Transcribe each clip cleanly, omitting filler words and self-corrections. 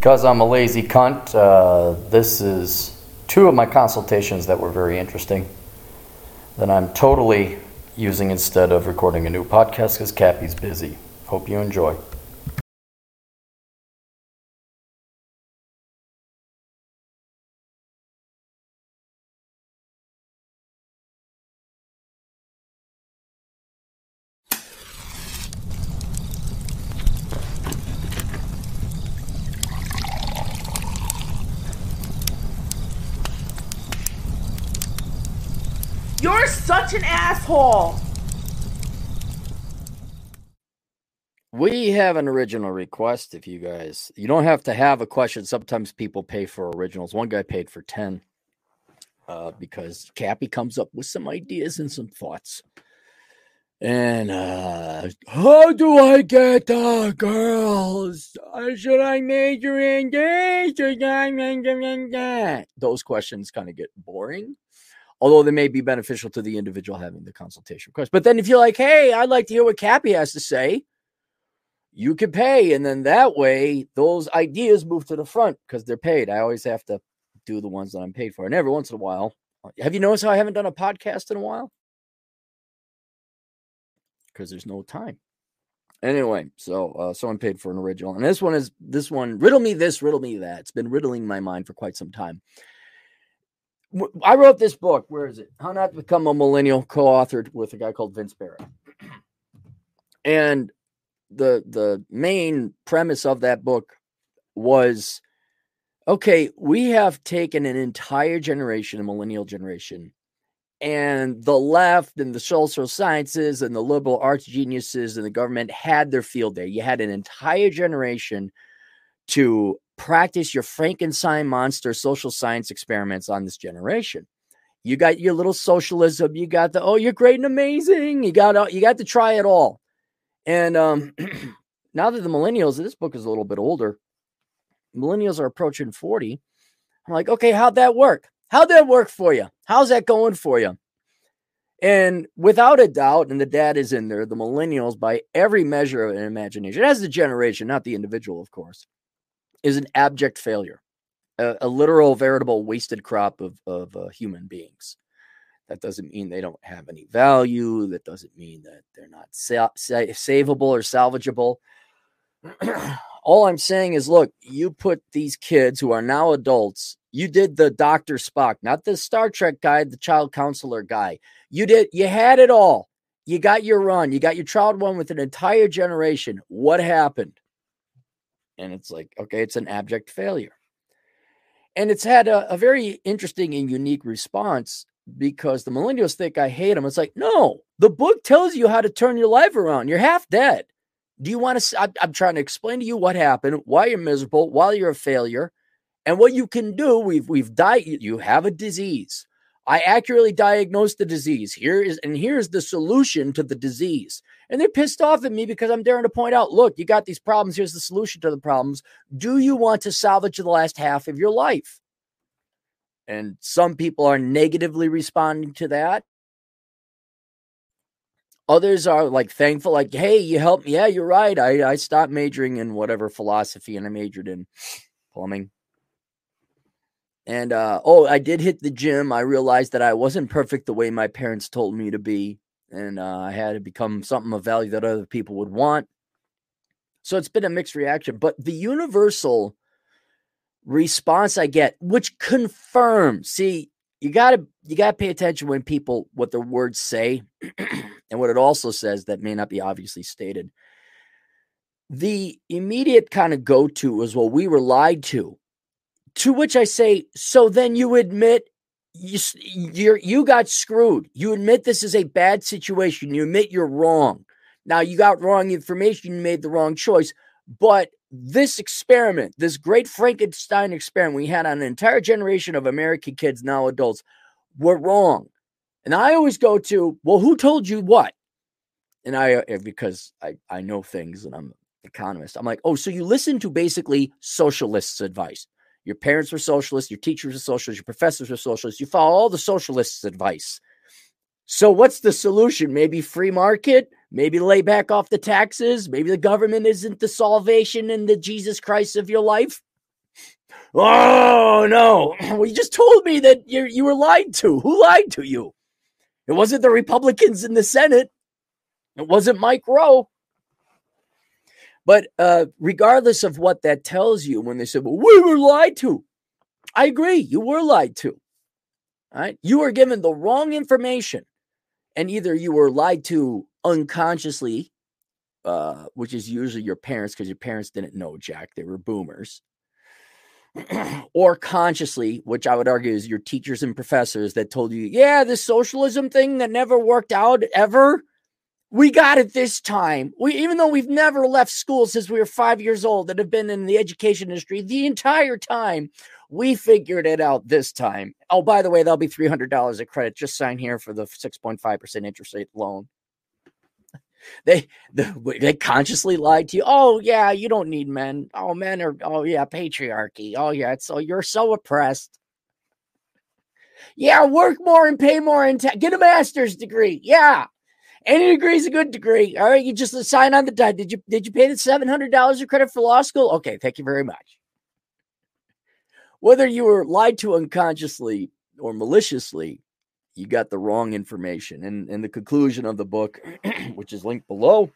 Because I'm a lazy cunt, this is two of my consultations that were very interesting that I'm totally using instead of recording a new podcast because Cappy's busy. Hope you enjoy. You're such an asshole! We have an original request if you guys... You don't have to have a question. Sometimes people pay for originals. One guy paid for 10 because Cappy comes up with some ideas and some thoughts. And, how do I get the girls? Should I major in gay? Should I major in gay? Those questions kind of get boring. Although they may be beneficial to the individual having the consultation request. But then if you're like, hey, I'd like to hear what Cappy has to say, you can pay. And then that way, those ideas move to the front because they're paid. I always have to do the ones that I'm paid for. And every once in a while, have you noticed how I haven't done a podcast in a while? Because there's no time. Anyway, so I'm paid for an original. And this one, riddle me this, riddle me that. It's been riddling my mind for quite some time. I wrote this book. Where is it? How Not to Become a Millennial, co-authored with a guy called Vince Barrett. And the main premise of that book was, okay, we have taken an entire generation, a millennial generation, and the left and the social sciences and the liberal arts geniuses and the government had their field day. You had an entire generation to practice your Frankenstein monster social science experiments on this generation. You got your little socialism. You got the, oh, you're great and amazing. You got to try it all. And now that the millennials, this book is a little bit older. Millennials are approaching 40. I'm like, okay, how'd that work? How'd that work for you? How's that going for you? And without a doubt, and the data is in there, the millennials by every measure of imagination, as the generation, not the individual, of course, is an abject failure, a literal, veritable, wasted crop of human beings. That doesn't mean they don't have any value. That doesn't mean that they're not savable or salvageable. All I'm saying is, look, you put these kids who are now adults, you did the Dr. Spock, not the Star Trek guy, the child counselor guy. You had it all. You got your run. You got your child one with an entire generation. What happened? And it's like, okay, it's an abject failure. And it's had a very interesting and unique response because the millennials think I hate them. It's like, no, the book tells you how to turn your life around. You're half dead. Do you want to, I'm trying to explain to you what happened, why you're miserable, why you're a failure, and what you can do. We've died. You have a disease. I accurately diagnosed the disease. Here's the solution to the disease. And they're pissed off at me because I'm daring to point out, look, you got these problems. Here's the solution to the problems. Do you want to salvage the last half of your life? And some people are negatively responding to that. Others are like thankful, like, hey, you helped me. Yeah, you're right. I stopped majoring in whatever philosophy and I majored in plumbing. And, I did hit the gym. I realized that I wasn't perfect the way my parents told me to be. And I had to become something of value that other people would want. So it's been a mixed reaction. But the universal response I get, which confirms, see, you got to pay attention when people, what their words say and what it also says that may not be obviously stated. The immediate kind of go-to was, well, we were lied to. To which I say, so then you admit you got screwed. You admit this is a bad situation. You admit you're wrong. Now, you got wrong information. You made the wrong choice. But this experiment, this great Frankenstein experiment we had on an entire generation of American kids, now adults, were wrong. And I always go to, well, who told you what? And because I know things and I'm an economist. I'm like, oh, so you listen to basically socialists' advice. Your parents were socialists, your teachers were socialists, your professors were socialists. You follow all the socialists' advice. So what's the solution? Maybe free market, maybe lay back off the taxes, maybe the government isn't the salvation and the Jesus Christ of your life. Oh, no. Well, you just told me that you were lied to. Who lied to you? It wasn't the Republicans in the Senate. It wasn't Mike Rowe. But regardless of what that tells you, when they said, well, we were lied to. I agree. You were lied to. All right? You were given the wrong information. And either you were lied to unconsciously, which is usually your parents, because your parents didn't know, Jack. They were boomers. Or consciously, which I would argue is your teachers and professors that told you, yeah, this socialism thing that never worked out ever. We got it this time. Even though we've never left school since we were 5 years old that have been in the education industry the entire time, we figured it out this time. Oh, by the way, that'll be $300 of credit. Just sign here for the 6.5% interest rate loan. They consciously lied to you. Oh, yeah, you don't need men. Oh, men are, oh, yeah, patriarchy. Oh, yeah, so you're so oppressed. Yeah, work more and pay more and get a master's degree. Yeah. Any degree is a good degree. All right, you just sign on the dime. Did you pay the $700 of credit for law school? Okay, thank you very much. Whether you were lied to unconsciously or maliciously, you got the wrong information. And the conclusion of the book, which is linked below,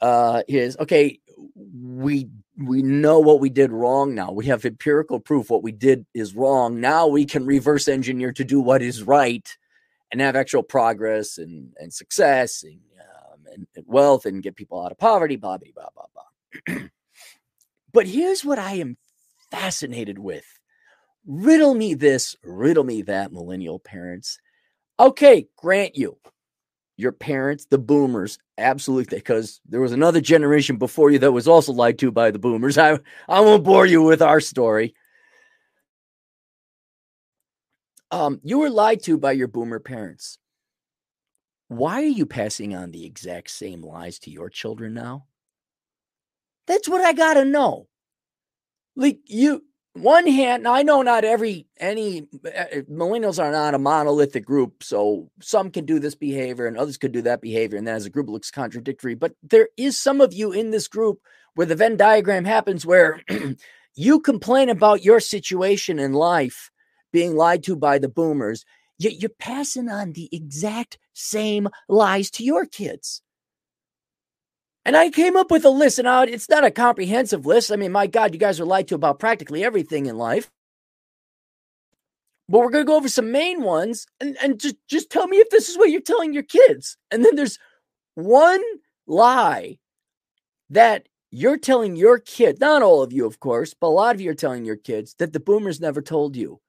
is, okay, we know what we did wrong now. We have empirical proof what we did is wrong. Now we can reverse engineer to do what is right. And have actual progress and success and wealth and get people out of poverty, blah, blah, blah, blah, blah. But here's what I am fascinated with. Riddle me this, riddle me that, millennial parents. Okay, grant you, your parents, the boomers, absolutely, because there was another generation before you that was also lied to by the boomers. I won't bore you with our story. You were lied to by your boomer parents. Why are you passing on the exact same lies to your children now? That's what I got to know. Like you, one hand, now I know not millennials are not a monolithic group. So some can do this behavior and others could do that behavior. And then as a group it looks contradictory, but there is some of you in this group where the Venn diagram happens where you complain about your situation in life being lied to by the boomers, yet you're passing on the exact same lies to your kids. And I came up with a list, and it's not a comprehensive list. I mean, my God, you guys are lied to about practically everything in life. But we're going to go over some main ones, and just tell me if this is what you're telling your kids. And then there's one lie that you're telling your kid, not all of you, of course, but a lot of you are telling your kids that the boomers never told you.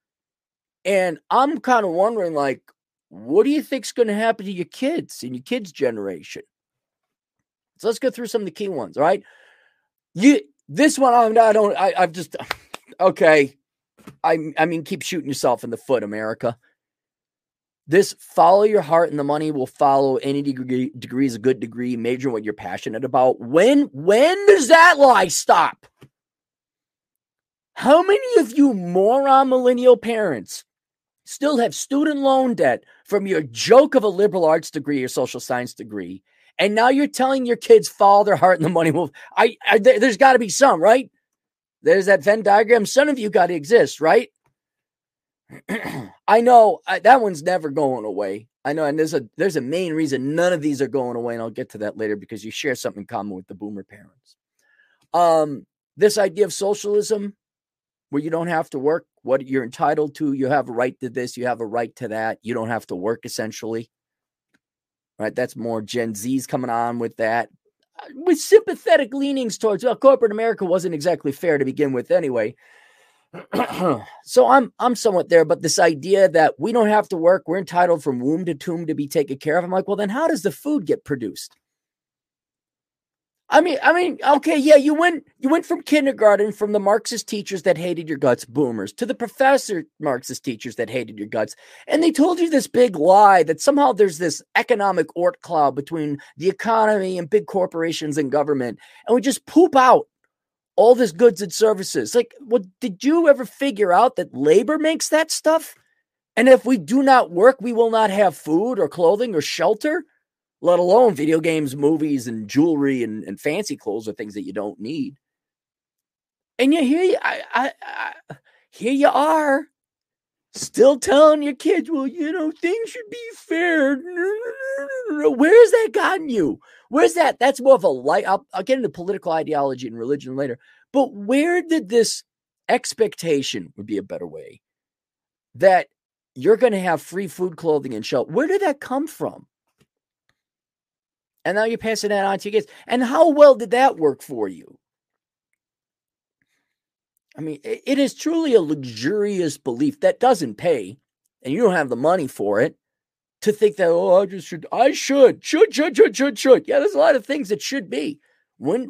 And I'm kind of wondering, like, what do you think's going to happen to your kids in your kids' generation? So let's go through some of the key ones, all right? Keep shooting yourself in the foot, America. This follow your heart and the money will follow. Any degree is a good degree. Major in what you're passionate about. When does that lie stop? How many of you moron millennial parents still have student loan debt from your joke of a liberal arts degree or social science degree, and now you're telling your kids follow their heart and the money will? There's got to be some, right? There's that Venn diagram. Some of you got to exist, right? I know that one's never going away. I know, and there's a main reason none of these are going away, and I'll get to that later because you share something in common with the boomer parents. This idea of socialism, where you don't have to work, what you're entitled to, you have a right to this, you have a right to that, you don't have to work essentially, right? That's more Gen Z's coming on with that, with sympathetic leanings towards, well, corporate America wasn't exactly fair to begin with anyway. So I'm somewhat there, but this idea that we don't have to work, we're entitled from womb to tomb to be taken care of. I'm like, well, then how does the food get produced? I mean, okay, yeah, you went from kindergarten from the Marxist teachers that hated your guts, boomers, to the professor Marxist teachers that hated your guts. And they told you this big lie that somehow there's this economic Oort cloud between the economy and big corporations and government. And we just poop out all this goods and services. Like, what did you ever figure out that labor makes that stuff? And if we do not work, we will not have food or clothing or shelter, let alone video games, movies, and jewelry, and fancy clothes are things that you don't need. And yet here you, here you are, still telling your kids, well, you know, things should be fair. Where has that gotten you? Where's that? That's more of a light. I'll get into political ideology and religion later. But where did this expectation, would be a better way, that you're going to have free food, clothing, and shelter, where did that come from? And now you're passing that on to your kids. And how well did that work for you? I mean, it is truly a luxurious belief that doesn't pay, and you don't have the money for it, to think that, oh, I should. Yeah, there's a lot of things that should be. When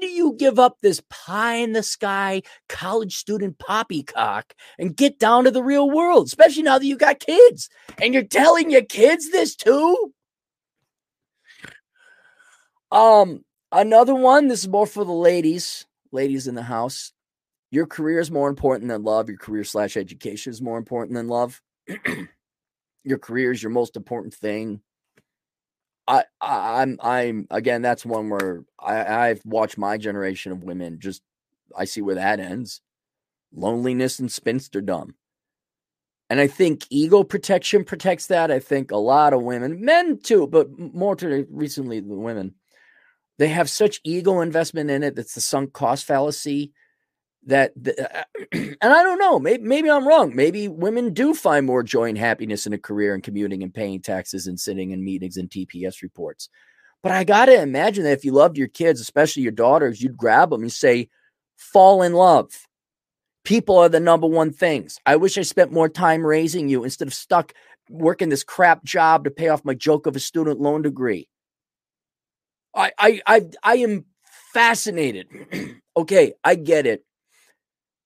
do you give up this pie-in-the-sky college student poppycock and get down to the real world, especially now that you got kids? And you're telling your kids this too? Another one, this is more for the ladies, ladies in the house. Your career is more important than love. Your career/education is more important than love. Your career is your most important thing. I'm again, that's one where I've watched my generation of women. Just, I see where that ends. Loneliness and spinsterdom. And I think ego protection protects that. I think a lot of women, men too, but more to recently the women, they have such ego investment in it. That's the sunk cost fallacy. That, and I don't know, maybe I'm wrong. Maybe women do find more joy and happiness in a career and commuting and paying taxes and sitting in meetings and TPS reports. But I got to imagine that if you loved your kids, especially your daughters, you'd grab them and say, fall in love. People are the number one things. I wish I spent more time raising you instead of stuck working this crap job to pay off my joke of a student loan degree. I am fascinated. Okay, I get it.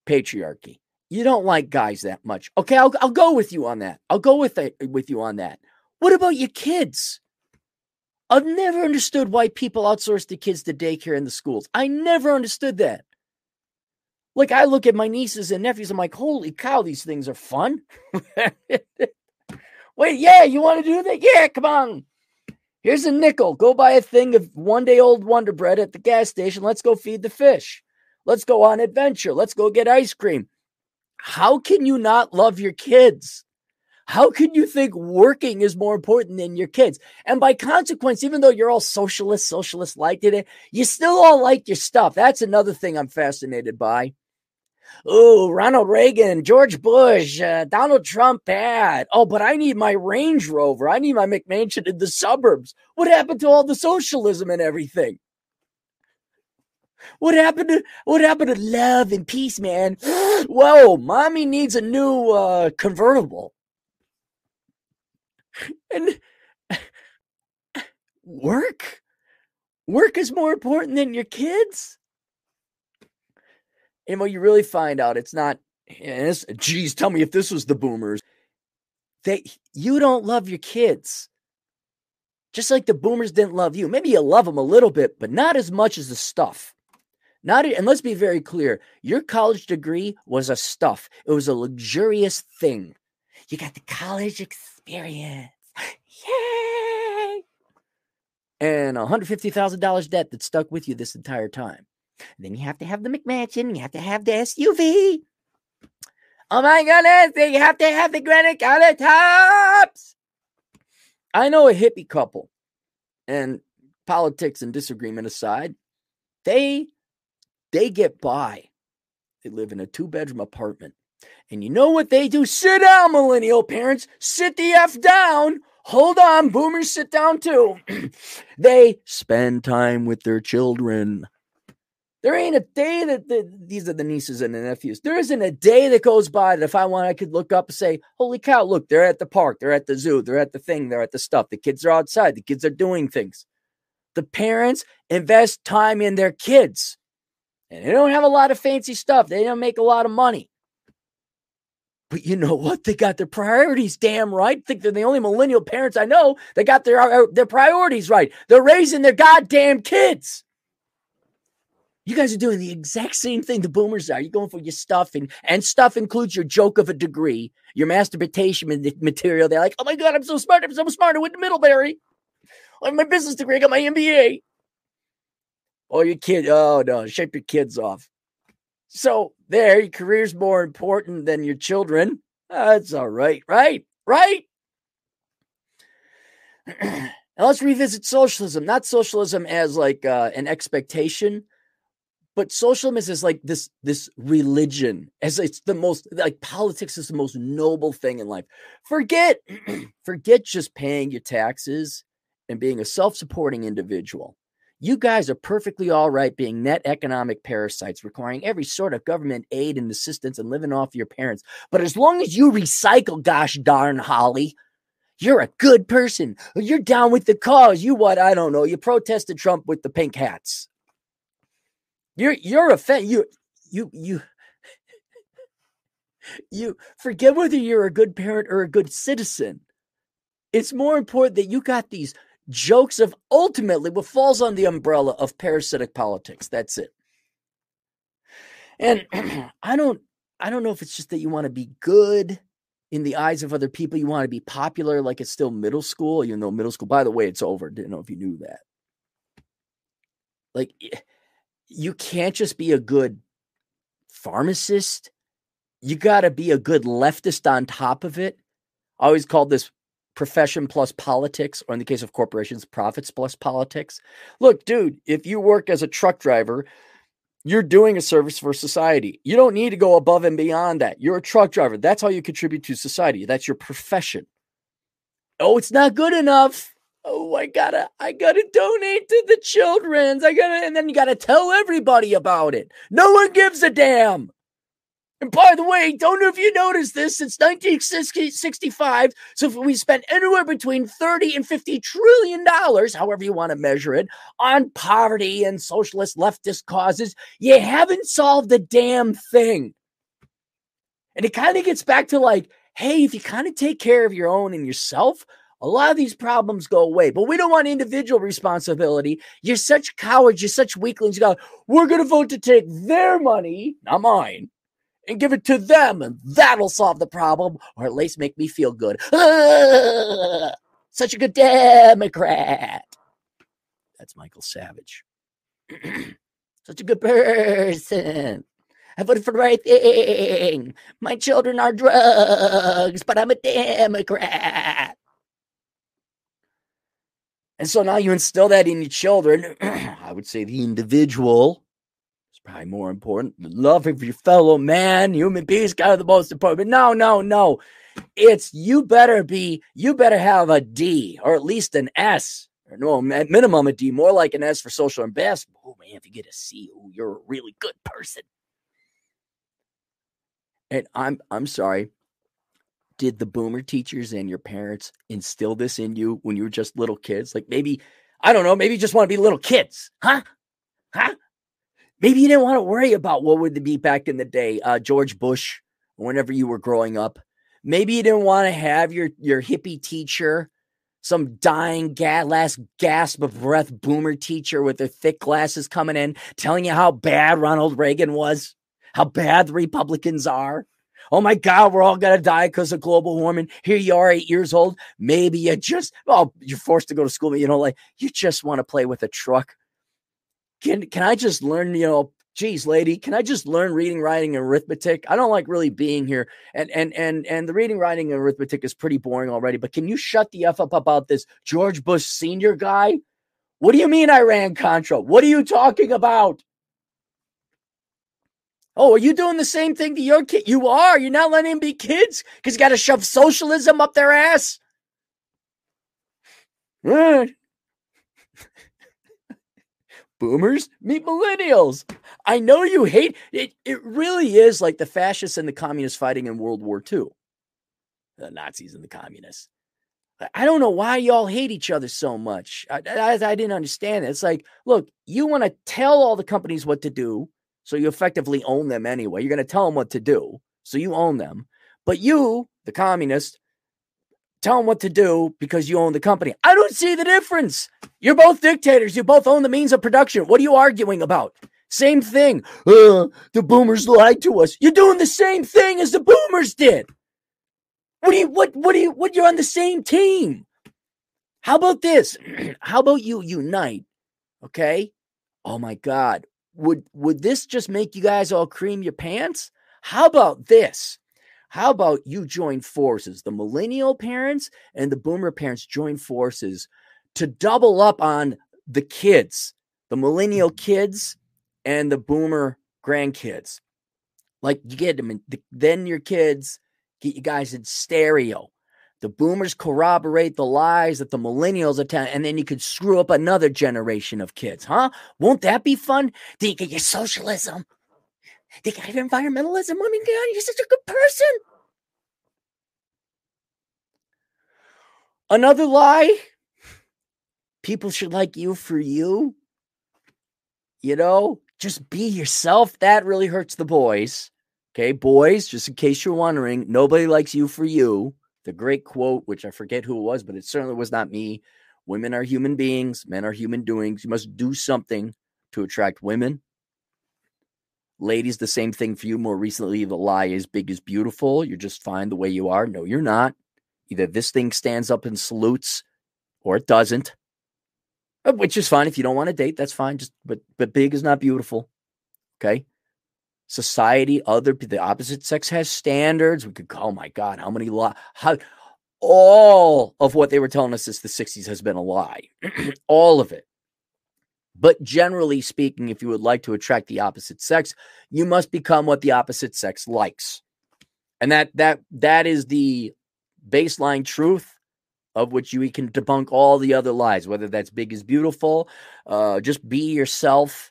Patriarchy. You don't like guys that much. Okay, I'll go with you on that. I'll go with you on that. What about your kids? I've never understood why people outsource the kids to daycare in the schools. I never understood that. Like, I look at my nieces and nephews, I'm like, holy cow, these things are fun. Wait, yeah, you want to do that? Yeah, come on. Here's a nickel. Go buy a thing of one-day-old Wonder Bread at the gas station. Let's go feed the fish. Let's go on adventure. Let's go get ice cream. How can you not love your kids? How can you think working is more important than your kids? And by consequence, even though you're all socialist liked it, you still all like your stuff. That's another thing I'm fascinated by. Oh, Ronald Reagan, George Bush, Donald Trump, bad. Oh, but I need my Range Rover. I need my McMansion in the suburbs. What happened to all the socialism and everything? What happened to love and peace, man? Whoa, mommy needs a new convertible. And work is more important than your kids. And what you really find out, it's not. Geez, tell me if this was the boomers. You don't love your kids. Just like the boomers didn't love you. Maybe you love them a little bit, but not as much as the stuff. And let's be very clear, your college degree was a stuff. It was a luxurious thing. You got the college experience. Yay! And $150,000 debt that stuck with you this entire time. And then you have to have the McMansion. You have to have the SUV. Oh my goodness, you have to have the granite countertops. I know a hippie couple, and politics and disagreement aside, they get by. They live in a 2-bedroom apartment. And you know what they do? Sit down, millennial parents. Sit the F down. Hold on. Boomers, sit down too. They spend time with their children. There ain't a day that these are the nieces and the nephews. There isn't a day that goes by that if I want, I could look up and say, holy cow, look, they're at the park. They're at the zoo. They're at the thing. They're at the stuff. The kids are outside. The kids are doing things. The parents invest time in their kids. And they don't have a lot of fancy stuff. They don't make a lot of money. But you know what? They got their priorities damn right. I think they're the only millennial parents I know that got their priorities right. They're raising their goddamn kids. You guys are doing the exact same thing the boomers are. You're going for your stuff, and stuff includes your joke of a degree, your masturbation material. They're like, oh my God, I'm so smart. I'm so smart. I went to Middlebury. I have my business degree. I got my MBA. Oh, your kid. Oh, no. Shut your kids off. So there, your career's more important than your children. That's all right, right? Now let's revisit socialism. Not socialism as like an expectation, but socialism is as like this religion. As it's the most, like, politics is the most noble thing in life. Forget just paying your taxes and being a self-supporting individual. You guys are perfectly all right being net economic parasites, requiring every sort of government aid and assistance and living off your parents. But as long as you recycle, gosh darn Holly, you're a good person. You're down with the cause. You what? I don't know. You protested Trump with the pink hats. You're a fan. You forget whether you're a good parent or a good citizen. It's more important that you got these jokes of ultimately what falls on the umbrella of parasitic politics. That's it. And I don't know if it's just that you want to be good in the eyes of other people. You want to be popular like it's still middle school. You know, middle school, by the way, it's over. Didn't know if you knew that. Like, you can't just be a good pharmacist. You got to be a good leftist on top of it. I always called this profession plus politics, or in the case of corporations, profits plus politics. Look, dude, if you work as a truck driver, you're doing a service for society. You don't need to go above and beyond that. You're a truck driver. That's how you contribute to society. That's your profession. Oh, it's not good enough. Oh, I gotta donate to the children's. And then you gotta tell everybody about it. No one gives a damn. And by the way, don't know if you noticed this, since 1965, so if we spent anywhere between $30 and $50 trillion, however you want to measure it, on poverty and socialist leftist causes, you haven't solved a damn thing. And it kind of gets back to like, hey, if you kind of take care of your own and yourself, a lot of these problems go away. But we don't want individual responsibility. You're such cowards. You're such weaklings. You go, we're going to vote to take their money, not mine, and give it to them, and that'll solve the problem, or at least make me feel good. Ah, such a good Democrat. That's Michael Savage. Such a good person. I voted for the right thing. My children are drugs, but I'm a Democrat. And so now you instill that in your children. I would say the individual, probably more important, the love of your fellow man, human beings, kind of the most important. No. It's you better have a D, or at least an S, or no, at minimum a D, more like an S for social and basketball. Oh man, if you get a C, oh, you're a really good person. And I'm sorry, did the boomer teachers and your parents instill this in you when you were just little kids? Like maybe, I don't know, maybe you just want to be little kids, huh? Maybe you didn't want to worry about what would be back in the day, George Bush, whenever you were growing up. Maybe you didn't want to have your hippie teacher, some dying last gasp of breath boomer teacher with her thick glasses coming in, telling you how bad Ronald Reagan was, how bad the Republicans are. Oh my God, we're all going to die because of global warming. Here you are, 8 years old. Maybe you just, oh, you're forced to go to school, but you know, like, you just want to play with a truck. Can I just learn, you know, geez, lady, can I just learn reading, writing, and arithmetic? I don't like really being here. And the reading, writing, and arithmetic is pretty boring already, but can you shut the F up about this George Bush Senior guy? What do you mean Iran-Contra? What are you talking about? Oh, are you doing the same thing to your kid? You are. You're not letting him be kids because you got to shove socialism up their ass. Boomers meet millennials. I know you hate it. It really is like the fascists and the communists fighting in World War II. The Nazis and the communists. I don't know why y'all hate each other so much. I didn't understand it. It's like, look, you want to tell all the companies what to do, so you effectively own them anyway. You're going to tell them what to do, so you own them. But you, the communists, tell them what to do because you own the company. I don't see the difference. You're both dictators. You both own the means of production. What are you arguing about? Same thing. The boomers lied to us. You're doing the same thing as the boomers did. What you're on the same team. How about this? How about you unite? Okay. Oh my God. Would this just make you guys all cream your pants? How about this? How about you join forces? The millennial parents and the boomer parents join forces to double up on the kids, the millennial kids and the boomer grandkids. Like, you get them, and then your kids get you guys in stereo. The boomers corroborate the lies that the millennials are telling, and then you could screw up another generation of kids, huh? Won't that be fun? Then you get your socialism. They got your environmentalism. I mean, God, you're such a good person. Another lie. People should like you for you. You know, just be yourself. That really hurts the boys. Okay, boys, just in case you're wondering, nobody likes you for you. The great quote, which I forget who it was, but it certainly was not me. Women are human beings. Men are human doings. You must do something to attract women. Ladies, the same thing for you. More recently, the lie is big is beautiful. You're just fine the way you are. No, you're not. Either this thing stands up and salutes or it doesn't, which is fine. If you don't want to date, that's fine. Just but big is not beautiful. Okay. Society, the opposite sex has standards. We could, oh my God, how many lies? All of what they were telling us since the 60s has been a lie. All of it. But generally speaking, if you would like to attract the opposite sex, you must become what the opposite sex likes. And that is the baseline truth of which you can debunk all the other lies, whether that's big is beautiful, just be yourself.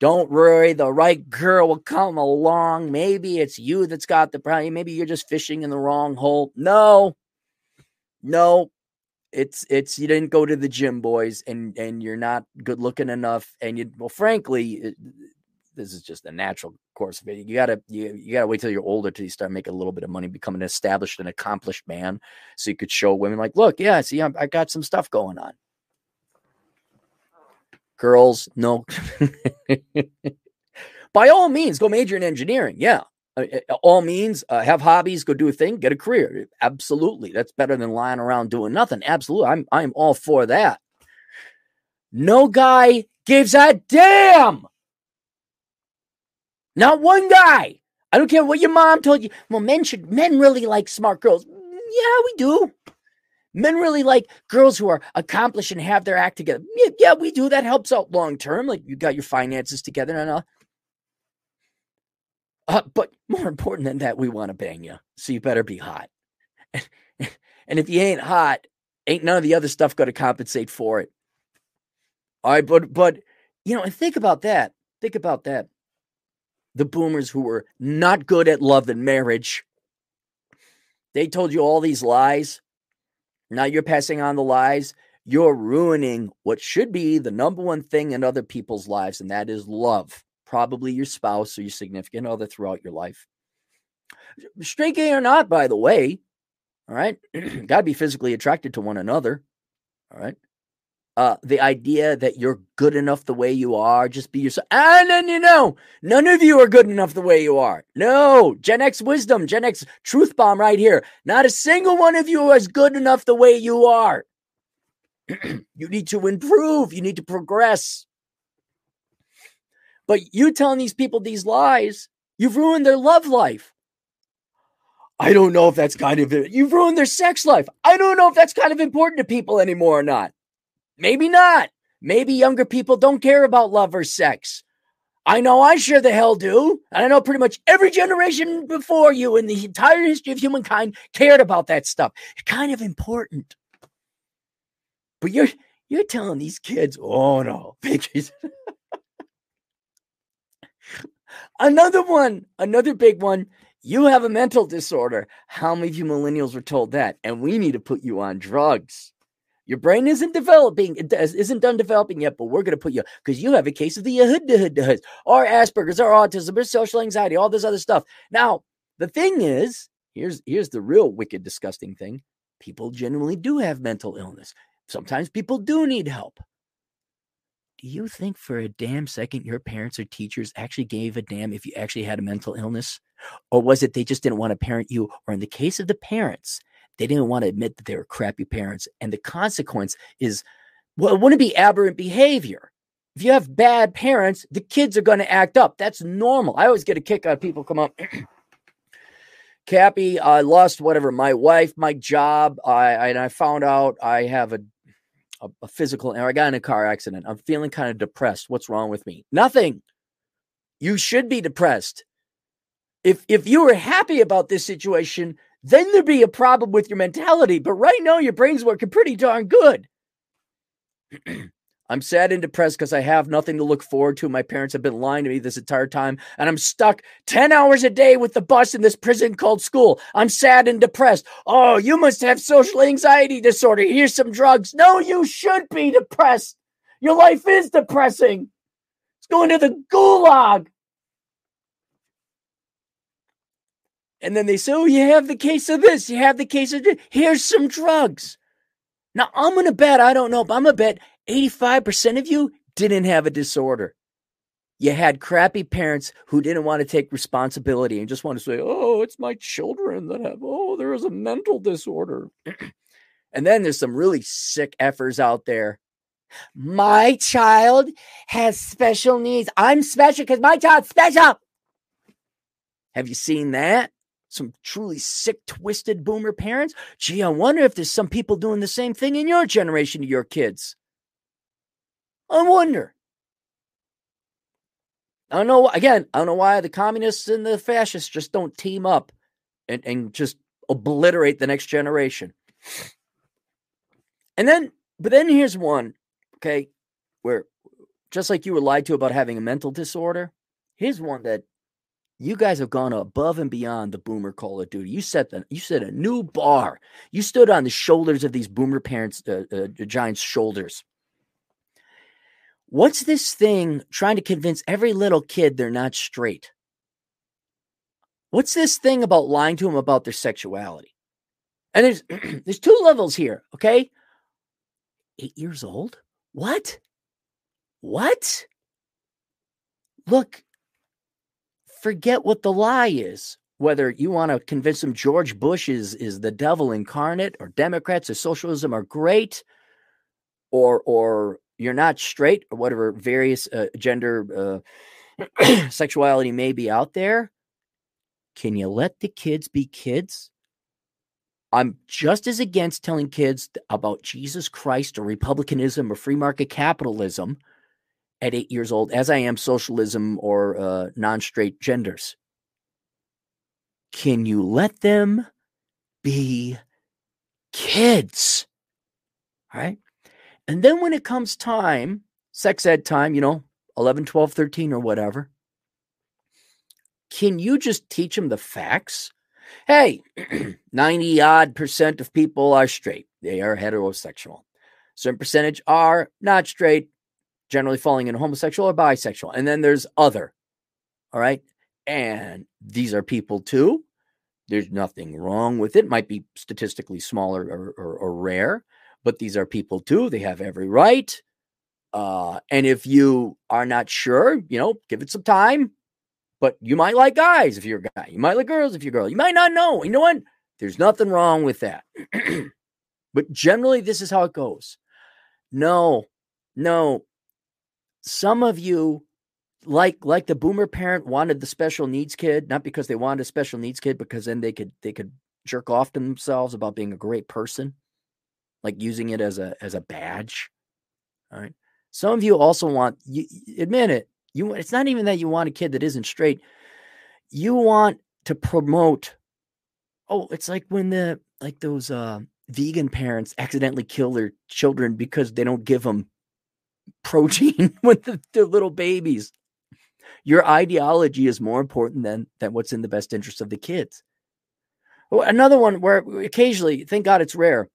Don't worry, the right girl will come along. Maybe it's you that's got the problem. Maybe you're just fishing in the wrong hole. No, it's you didn't go to the gym, boys, and you're not good looking enough. And this is just the natural course of it. You gotta wait till you're older till you start making a little bit of money, become an established and accomplished man, so you could show women like, look, yeah, see, I got some stuff going on. Girls, no. By all means, go major in engineering. Yeah. All means, have hobbies, go do a thing, get a career. Absolutely. That's better than lying around doing nothing. Absolutely. I'm all for that. No guy gives a damn. Not one guy. I don't care what your mom told you. Well, men really like smart girls. Yeah, we do. Men really like girls who are accomplished and have their act together. Yeah, we do. That helps out long term. Like, you got your finances together and all. But more important than that, we want to bang you. So you better be hot. And if you ain't hot, ain't none of the other stuff going to compensate for it. All right, but you know, and think about that. Think about that. The boomers who were not good at love and marriage. They told you all these lies. Now you're passing on the lies. You're ruining what should be the number one thing in other people's lives, and that is love. Probably your spouse or your significant other throughout your life. Straight gay or not, by the way. All right? Got to be physically attracted to one another. All right? The idea that you're good enough the way you are, just be yourself. And then, you know, none of you are good enough the way you are. No, Gen X wisdom, Gen X truth bomb right here. Not a single one of you is good enough the way you are. You need to improve. You need to progress. But you telling these people these lies, you've ruined their love life. I don't know if that's kind of it. You've ruined their sex life. I don't know if that's kind of important to people anymore or not. Maybe not. Maybe younger people don't care about love or sex. I know I sure the hell do. And I know pretty much every generation before you in the entire history of humankind cared about that stuff. It's kind of important. But you're telling these kids, oh no, bitches. Another big one. You have a mental disorder. How many of you millennials were told that? And we need to put you on drugs. Your brain isn't done developing yet, but we're going to put you, because you have a case of the hood or Asperger's or autism or social anxiety, all this other stuff. Now, the thing is, here's the real wicked, disgusting thing. People generally do have mental illness. Sometimes people do need help. Do you think for a damn second your parents or teachers actually gave a damn if you actually had a mental illness? Or was it they just didn't want to parent you? Or in the case of the parents, they didn't want to admit that they were crappy parents. And the consequence is, well, it wouldn't be aberrant behavior. If you have bad parents, the kids are going to act up. That's normal. I always get a kick out of people come up. Cappy, I lost whatever, my wife, my job. I found out I have a physical error. I got in a car accident. I'm feeling kind of depressed. What's wrong with me? Nothing. You should be depressed. If you were happy about this situation, then there'd be a problem with your mentality. But right now, your brain's working pretty darn good. I'm sad and depressed because I have nothing to look forward to. My parents have been lying to me this entire time, and I'm stuck 10 hours a day with the bus in this prison called school. I'm sad and depressed. Oh, you must have social anxiety disorder. Here's some drugs. No, you should be depressed. Your life is depressing. It's going to the gulag. And then they say, oh, you have the case of this. You have the case of this. Here's some drugs. Now, I'm going to bet, I don't know, but I'm going to bet 85% of you didn't have a disorder. You had crappy parents who didn't want to take responsibility and just want to say, oh, it's my children that have, oh, there is a mental disorder. And then there's some really sick effers out there. My child has special needs. I'm special because my child's special. Have you seen that? Some truly sick, twisted boomer parents. Gee, I wonder if there's some people doing the same thing in your generation to your kids. I wonder. I don't know. Again, I don't know why the communists and the fascists just don't team up and just obliterate the next generation. And then, but then here's one, okay, where just like you were lied to about having a mental disorder, here's one that you guys have gone above and beyond the boomer call of duty. You set a new bar. You stood on the shoulders of these boomer parents, giants' shoulders. What's this thing trying to convince every little kid they're not straight? What's this thing about lying to them about their sexuality? And there's there's two levels here, okay? 8 years old? What? What? Look, forget what the lie is. Whether you want to convince them George Bush is the devil incarnate, or Democrats or socialism are great, or you're not straight, or whatever various gender sexuality may be out there. Can you let the kids be kids? I'm just as against telling kids about Jesus Christ or republicanism or free market capitalism at 8 years old as I am socialism or non-straight genders. Can you let them be kids? All right. And then when it comes time, sex ed time, you know, 11, 12, 13 or whatever, can you just teach them the facts? Hey, 90% of people are straight. They are heterosexual. Certain percentage are not straight, generally falling into homosexual or bisexual. And then there's other. All right. And these are people too. There's nothing wrong with it. Might be statistically smaller or rare. But these are people too. They have every right. And if you are not sure, you know, give it some time. But you might like guys if you're a guy. You might like girls if you're a girl. You might not know. You know what? There's nothing wrong with that. But generally, this is how it goes. No. Some of you, like the boomer parent, wanted the special needs kid, not because they wanted a special needs kid, because then they could jerk off to themselves about being a great person. Like using it as a badge. All right. Some of you also want, you admit it. It's not even that you want a kid that isn't straight. You want to promote. Oh, it's like when those vegan parents accidentally kill their children because they don't give them protein with their little babies. Your ideology is more important than what's in the best interest of the kids. Oh, another one where occasionally, thank God it's rare.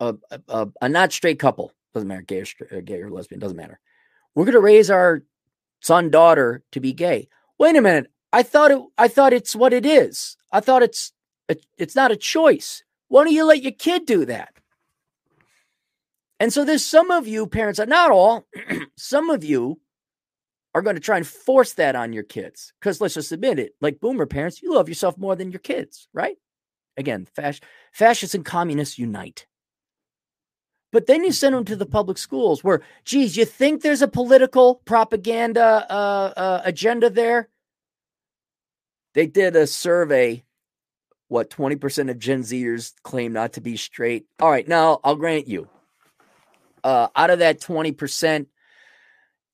A not straight couple, doesn't matter, gay or lesbian, doesn't matter. We're going to raise our son, daughter to be gay. Wait a minute. I thought it's what it is. I thought it's not a choice. Why don't you let your kid do that? And so there's some of you parents, not all, some of you are going to try and force that on your kids. Because let's just admit it, like boomer parents, you love yourself more than your kids, right? Again, fascists and communists unite. But then you send them to the public schools where, geez, you think there's a political propaganda agenda there? They did a survey. What, 20% of Gen Zers claim not to be straight? All right, now I'll grant you. Out of that 20%,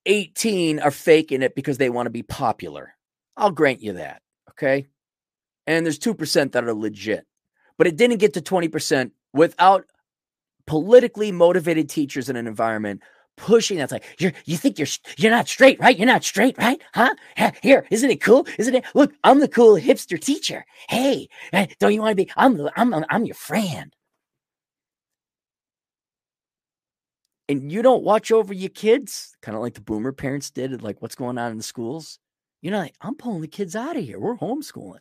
18 are faking it because they want to be popular. I'll grant you that, okay? And there's 2% that are legit. But it didn't get to 20% without politically motivated teachers in an environment pushing that's like, you think you're not straight, right? You're not straight, right? Huh? Here, isn't it cool? Isn't it? Look, I'm the cool hipster teacher. Hey, don't you want to be? I'm your friend. And you don't watch over your kids, kind of like the boomer parents did, like what's going on in the schools. You're not like, I'm pulling the kids out of here. We're homeschooling.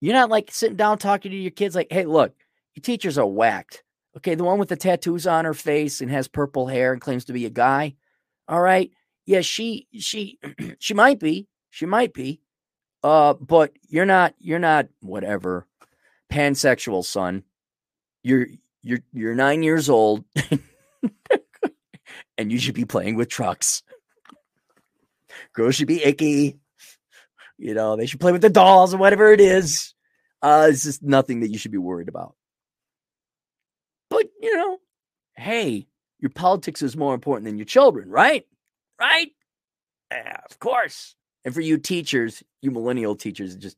You're not like sitting down talking to your kids like, hey, look, your teachers are whacked. Okay, the one with the tattoos on her face and has purple hair and claims to be a guy. All right. Yeah, she she might be. She might be. But you're not whatever pansexual, son. You're 9 years old and you should be playing with trucks. Girls should be icky. You know, they should play with the dolls or whatever it is. It's just nothing that you should be worried about. But, you know, hey, your politics is more important than your children, right? Right? Yeah, of course. And for you teachers, you millennial teachers, just,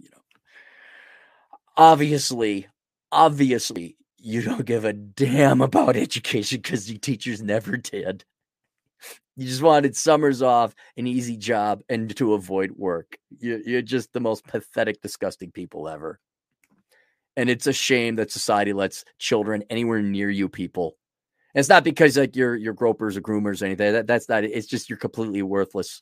you know, obviously, you don't give a damn about education because you teachers never did. You just wanted summers off, an easy job, and to avoid work. You're just the most pathetic, disgusting people ever. And it's a shame that society lets children anywhere near you people. And it's not because like you're gropers or groomers or anything. That's not it. It's just you're completely worthless.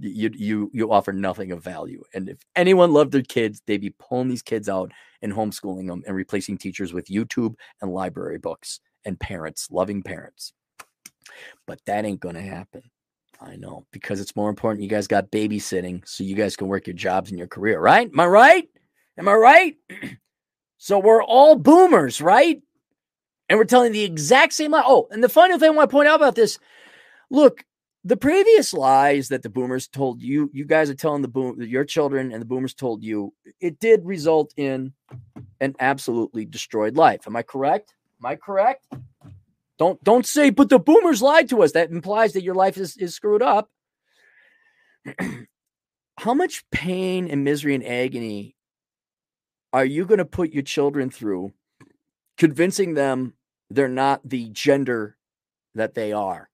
You offer nothing of value. And if anyone loved their kids, they'd be pulling these kids out and homeschooling them and replacing teachers with YouTube and library books and parents, loving parents. But that ain't gonna happen. I know, because it's more important. You guys got babysitting, so you guys can work your jobs and your career, right? Am I right? Am I right? So we're all boomers, right? And we're telling the exact same lie. Oh, and the funny thing I want to point out about this, look, the previous lies that the boomers told you, you guys are telling your children and the boomers told you, it did result in an absolutely destroyed life. Am I correct? Am I correct? Don't say, but the boomers lied to us. That implies that your life is screwed up. How much pain and misery and agony are you going to put your children through convincing them they're not the gender that they are?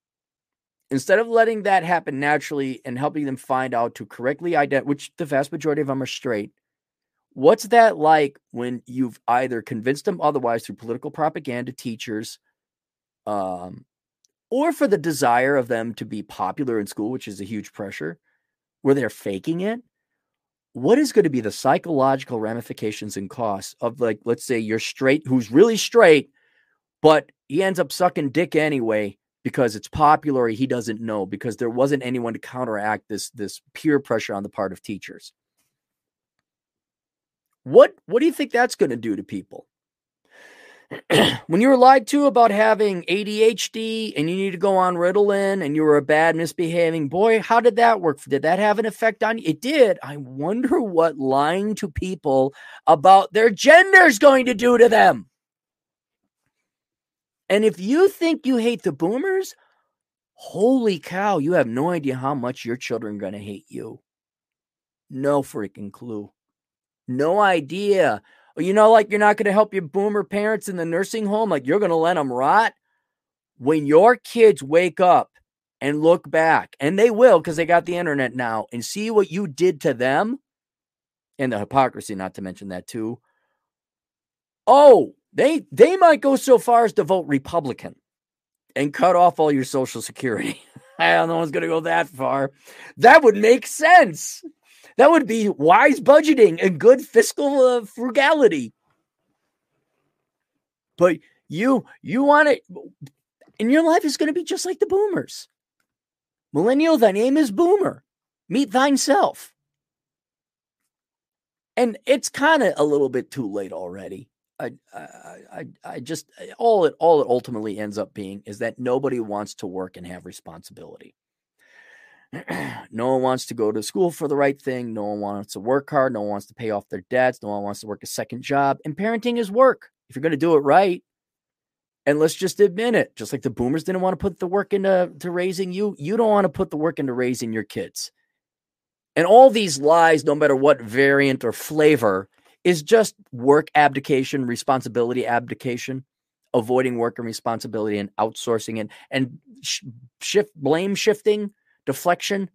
Instead of letting that happen naturally and helping them find out to correctly identify, which the vast majority of them are straight, what's that like when you've either convinced them otherwise through political propaganda, teachers, or for the desire of them to be popular in school, which is a huge pressure, where they're faking it? What is going to be the psychological ramifications and costs of, like, let's say you're straight, who's really straight, but he ends up sucking dick anyway because it's popular. He doesn't know because there wasn't anyone to counteract this peer pressure on the part of teachers. What do you think that's going to do to people? When you were lied to about having ADHD and you need to go on Ritalin and you were a bad misbehaving boy, how did that work? Did that have an effect on you? It did. I wonder what lying to people about their gender is going to do to them. And if you think you hate the boomers, holy cow, you have no idea how much your children are going to hate you. No freaking clue. No idea. You know, like you're not going to help your boomer parents in the nursing home. Like you're going to let them rot. When your kids wake up and look back, and they will because they got the internet now, and see what you did to them and the hypocrisy, not to mention that too. Oh, they might go so far as to vote Republican and cut off all your Social Security. I don't know who's going to go that far. That would make sense. That would be wise budgeting and good fiscal frugality. But you want it, and your life is going to be just like the boomers. Millennial, thy name is boomer. Meet thine self. And it's kind of a little bit too late already. all it ultimately ends up being is that nobody wants to work and have responsibility. No one wants to go to school for the right thing. No one wants to work hard. No one wants to pay off their debts. No one wants to work a second job. And parenting is work if you're going to do it right. And let's just admit it. Just like the boomers didn't want to put the work into raising you, you don't want to put the work into raising your kids. And all these lies, no matter what variant or flavor, is just work abdication, responsibility abdication, avoiding work and responsibility and outsourcing it, and blame shifting, deflection.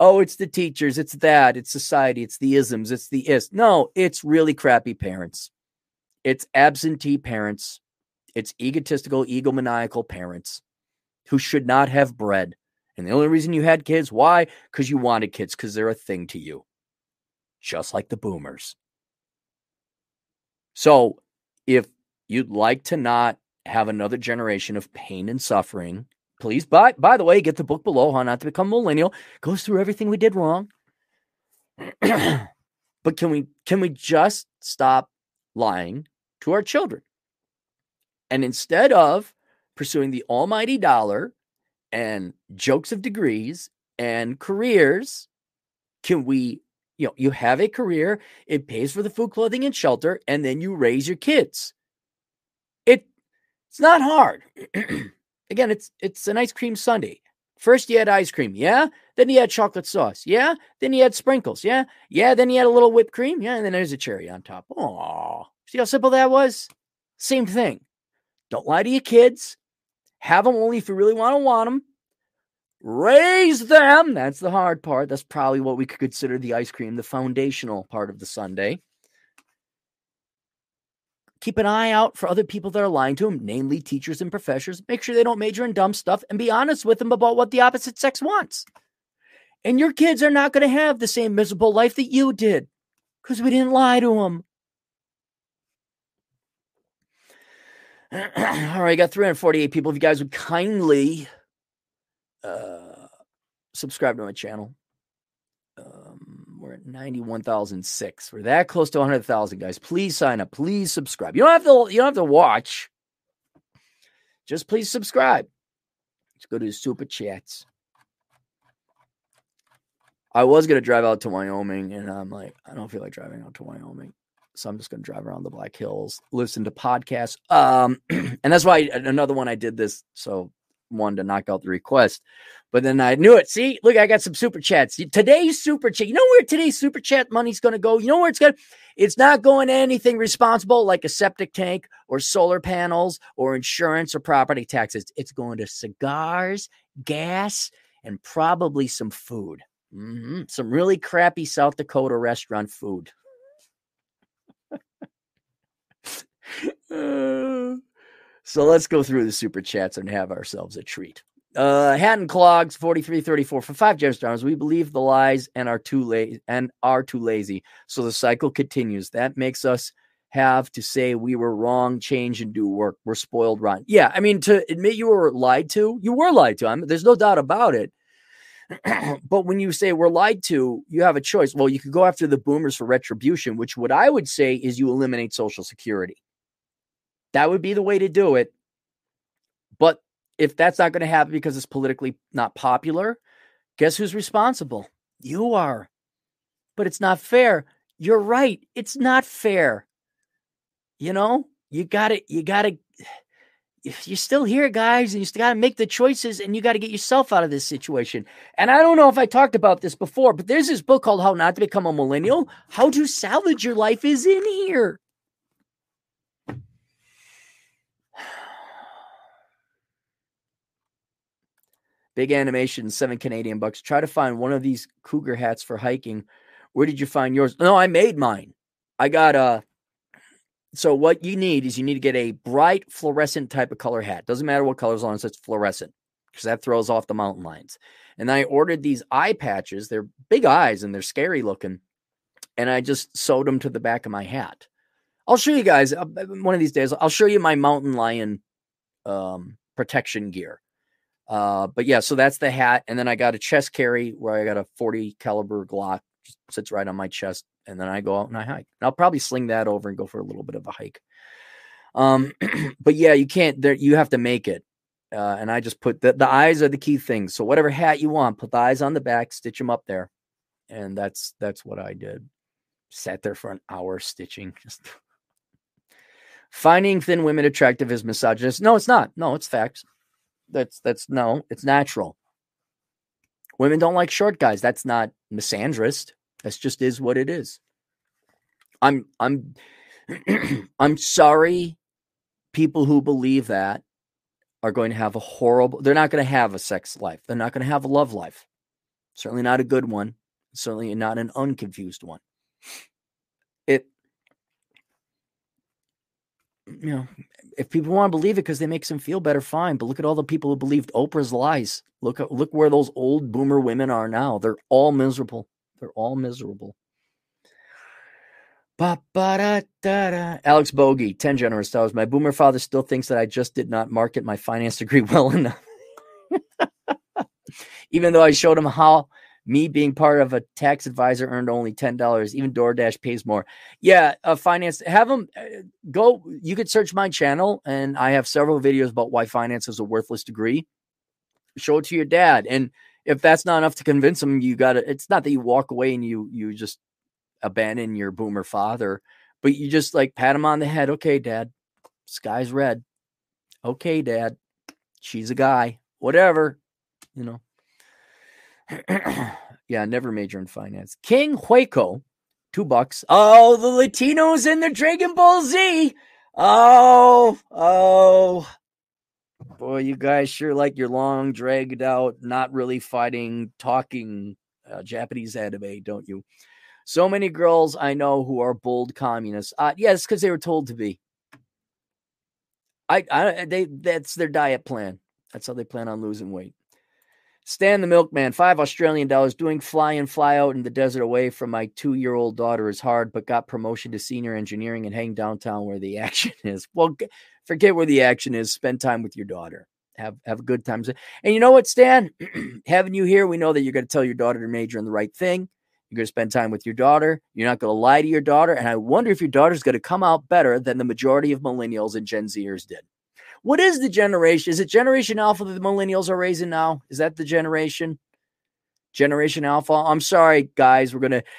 Oh, it's the teachers. It's that. It's society. It's the isms. It's the ist. No, it's really crappy parents. It's absentee parents. It's egotistical, egomaniacal parents who should not have bred. And the only reason you had kids, why? Because you wanted kids, because they're a thing to you. Just like the boomers. So if you'd like to not have another generation of pain and suffering, please, by the way, get the book below, How Not to Become Millennial. Goes through everything we did wrong. But can we just stop lying to our children? And instead of pursuing the almighty dollar and jokes of degrees and careers, can we, you have a career, it pays for the food, clothing, and shelter, and then you raise your kids. It's not hard. Again, it's an ice cream sundae. First you had ice cream, yeah? Then you had chocolate sauce, yeah? Then you had sprinkles, yeah? Yeah, then you had a little whipped cream, yeah? And then there's a cherry on top. Oh, see how simple that was? Same thing. Don't lie to your kids. Have them only if you really want them. Raise them. That's the hard part. That's probably what we could consider the ice cream, the foundational part of the sundae. Keep an eye out for other people that are lying to them, namely teachers and professors. Make sure they don't major in dumb stuff and be honest with them about what the opposite sex wants. And your kids are not going to have the same miserable life that you did because we didn't lie to them. All right, I got 348 people. If you guys would kindly subscribe to my channel. We're at 91,006. We're that close to 100,000, guys. Please sign up. Please subscribe. You don't have to watch. Just please subscribe. Let's go to the super chats. I was going to drive out to Wyoming, and I'm like, I don't feel like driving out to Wyoming. So I'm just going to drive around the Black Hills, listen to podcasts. And that's why another one I did this. So one to knock out the request, but then I knew it. See, look, I got some super chats. Today's super chat. You know where today's super chat money's going to go? You know where it's going? It's not going to anything responsible like a septic tank or solar panels or insurance or property taxes. It's going to cigars, gas, and probably some food. Some really crappy South Dakota restaurant food. So let's go through the super chats and have ourselves a treat. Hat and Clogs 4334 for $5. We believe the lies and are too lazy. So the cycle continues. That makes us have to say we were wrong, change and do work. We're spoiled rotten. Yeah, I mean, to admit you were lied to. I mean, there's no doubt about it. But when you say we're lied to, you have a choice. Well, you could go after the boomers for retribution, which what I would say is you eliminate Social Security. That would be the way to do it. But if that's not going to happen because it's politically not popular, guess who's responsible? You are. But it's not fair. You're right. It's not fair. You know, you got to. If you're still here, guys, and you still got to make the choices and you got to get yourself out of this situation. And I don't know if I talked about this before, but there's this book called How Not to Become a Millennial. How to Salvage Your Life is in here. Big animation, $7 Canadian. Try to find one of these cougar hats for hiking. Where did you find yours? No, I made mine. I got a... So what you need to get a bright fluorescent type of color hat. Doesn't matter what color as long as it's fluorescent because that throws off the mountain lions. And I ordered these eye patches. They're big eyes and they're scary looking. And I just sewed them to the back of my hat. I'll show you guys one of these days. I'll show you my mountain lion protection gear. But yeah, so that's the hat. And then I got a chest carry where I got a .40 caliber Glock. Just sits right on my chest. and then I go out and I hike. And I'll probably sling that over and go for a little bit of a hike. But yeah, you can't, there, you have to make it. And I just put the eyes are the key thing. So whatever hat you want, put the eyes on the back, stitch them up there. And that's what I did. Sat there for an hour stitching. Just finding thin women attractive is misogynist. No, it's not. No, it's facts. That's no, it's natural. Women don't like short guys. That's not misandrist. That's just is what it is. I'm I'm sorry. People who believe that are going to have a horrible, they're not going to have a sex life. They're not going to have a love life. Certainly not a good one. Certainly not an unconfused one. You know, if people want to believe it because they makes them feel better, fine. But look at all the people who believed Oprah's lies. Look where those old boomer women are now. They're all miserable. They're all miserable. Ba-ba-da-da-da. Alex Bogey, $10 generous. My boomer father still thinks that I just did not market my finance degree well enough. Even though I showed him how me being part of a tax advisor earned only $10. Even DoorDash pays more. Yeah, finance. Have them go. You could search my channel, and I have several videos about why finance is a worthless degree. Show it to your dad, and if that's not enough to convince him, you got to. It's not that you walk away and you just abandon your boomer father, but you just like pat him on the head. Okay, Dad. Sky's red. Okay, Dad. She's a guy. Whatever. You know. Yeah, never major in finance. King Hueco, $2. Oh, the Latinos in the Dragon Ball Z. Oh. Boy, you guys sure like your long, dragged out, not really fighting, talking Japanese anime, don't you? So many girls I know who are bold communists. Yes, because they were told to be. That's their diet plan. That's how they plan on losing weight. Stan the Milkman, $5 Australian. Doing fly in, fly out in the desert away from my 2-year-old daughter is hard, but got promotion to senior engineering and hang downtown where the action is. Well, forget where the action is. Spend time with your daughter. Have good times. And you know what, Stan? Having you here, we know that you're going to tell your daughter to major in the right thing. You're going to spend time with your daughter. You're not going to lie to your daughter. And I wonder if your daughter's going to come out better than the majority of millennials and Gen Zers did. What is the generation? Is it Generation Alpha that the millennials are raising now? Is that the generation? Generation Alpha? I'm sorry, guys.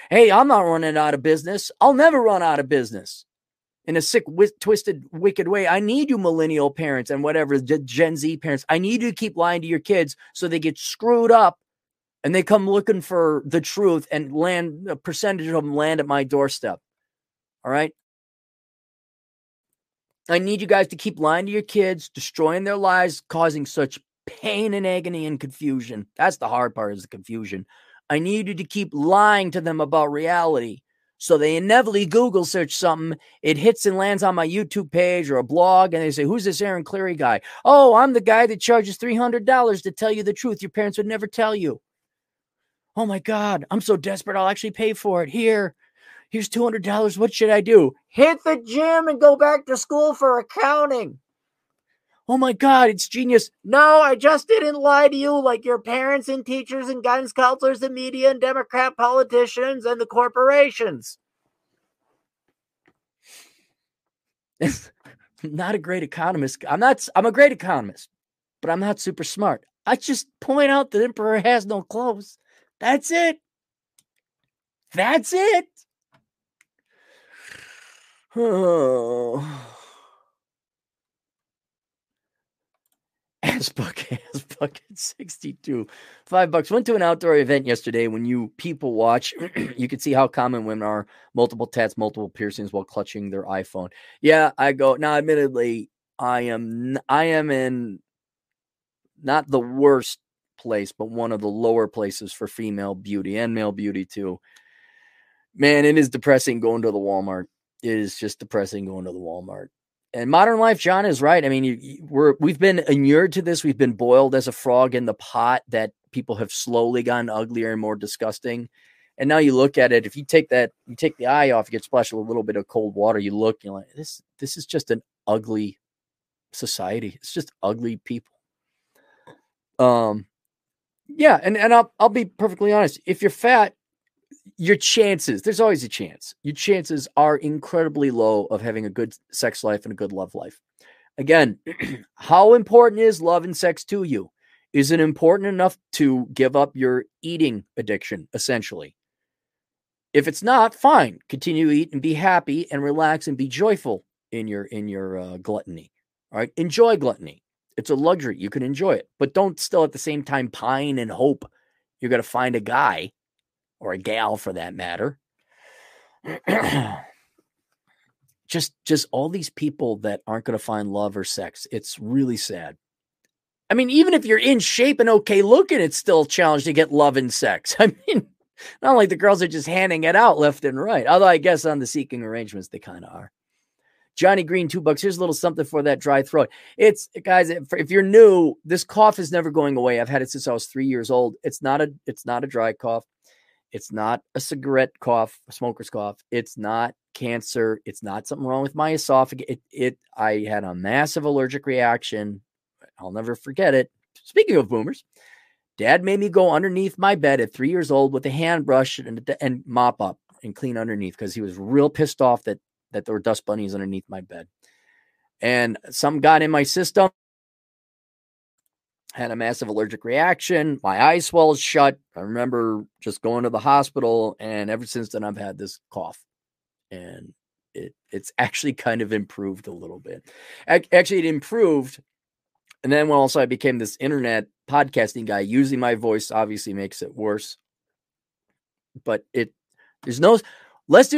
Hey, I'm not running out of business. I'll never run out of business in a sick, twisted, wicked way. I need you millennial parents and whatever, Gen Z parents. I need you to keep lying to your kids so they get screwed up and they come looking for the truth and land a percentage of them land at my doorstep. All right. I need you guys to keep lying to your kids, destroying their lives, causing such pain and agony and confusion. That's the hard part, is the confusion. I need you to keep lying to them about reality. So they inevitably Google search something. It hits and lands on my YouTube page or a blog. And they say, who's this Aaron Cleary guy? Oh, I'm the guy that charges $300 to tell you the truth. Your parents would never tell you. Oh my God, I'm so desperate. I'll actually pay for it. Here's $200. What should I do? Hit the gym and go back to school for accounting. Oh my God, it's genius. No, I just didn't lie to you like your parents and teachers and guidance counselors and media and Democrat politicians and the corporations. Not a great economist. I'm a great economist, but I'm not super smart. I just point out the emperor has no clothes. That's it. That's it. Oh, Ass Bucket 62, $5. Went to an outdoor event yesterday. When you people watch, you can see how common women are. Multiple tats, multiple piercings while clutching their iPhone. Yeah, I go now. Admittedly, I am in not the worst place, but one of the lower places for female beauty and male beauty too. Man, it is depressing going to the Walmart. It is just depressing going to the Walmart. And modern life, John is right. I mean, we've been inured to this. We've been boiled as a frog in the pot that people have slowly gotten uglier and more disgusting. And now you look at it. If you take the eye off, you get splashed with a little bit of cold water. You look, you're like, this is just an ugly society. It's just ugly people. Yeah. And I'll be perfectly honest. If you're fat, your chances, there's always a chance. Your chances are incredibly low of having a good sex life and a good love life. Again, how important is love and sex to you? Is it important enough to give up your eating addiction, essentially? If it's not, fine. Continue to eat and be happy and relax and be joyful in your gluttony. All right? Enjoy gluttony. It's a luxury. You can enjoy it. But don't still at the same time pine and hope you're going to find a guy or a gal for that matter. Just all these people that aren't going to find love or sex. It's really sad. I mean, even if you're in shape and okay looking, it's still a challenge to get love and sex. I mean, not like the girls are just handing it out left and right. Although I guess on the Seeking Arrangements, they kind of are. Johnny Green, $2. Here's a little something for that dry throat. It's, guys, if you're new, this cough is never going away. I've had it since I was 3 years old. It's not a dry cough. It's not a cigarette cough, a smoker's cough. It's not cancer. It's not something wrong with my esophagus. I had a massive allergic reaction. I'll never forget it. Speaking of boomers, Dad made me go underneath my bed at 3 years old with a hand brush and mop up and clean underneath because he was real pissed off that there were dust bunnies underneath my bed. And some got in my system, had a massive allergic reaction. My eyes swelled shut. I remember just going to the hospital, and ever since then I've had this cough. And it's actually kind of improved a little bit. Actually, it improved. And then when also I became this internet podcasting guy, using my voice obviously makes it worse. But unless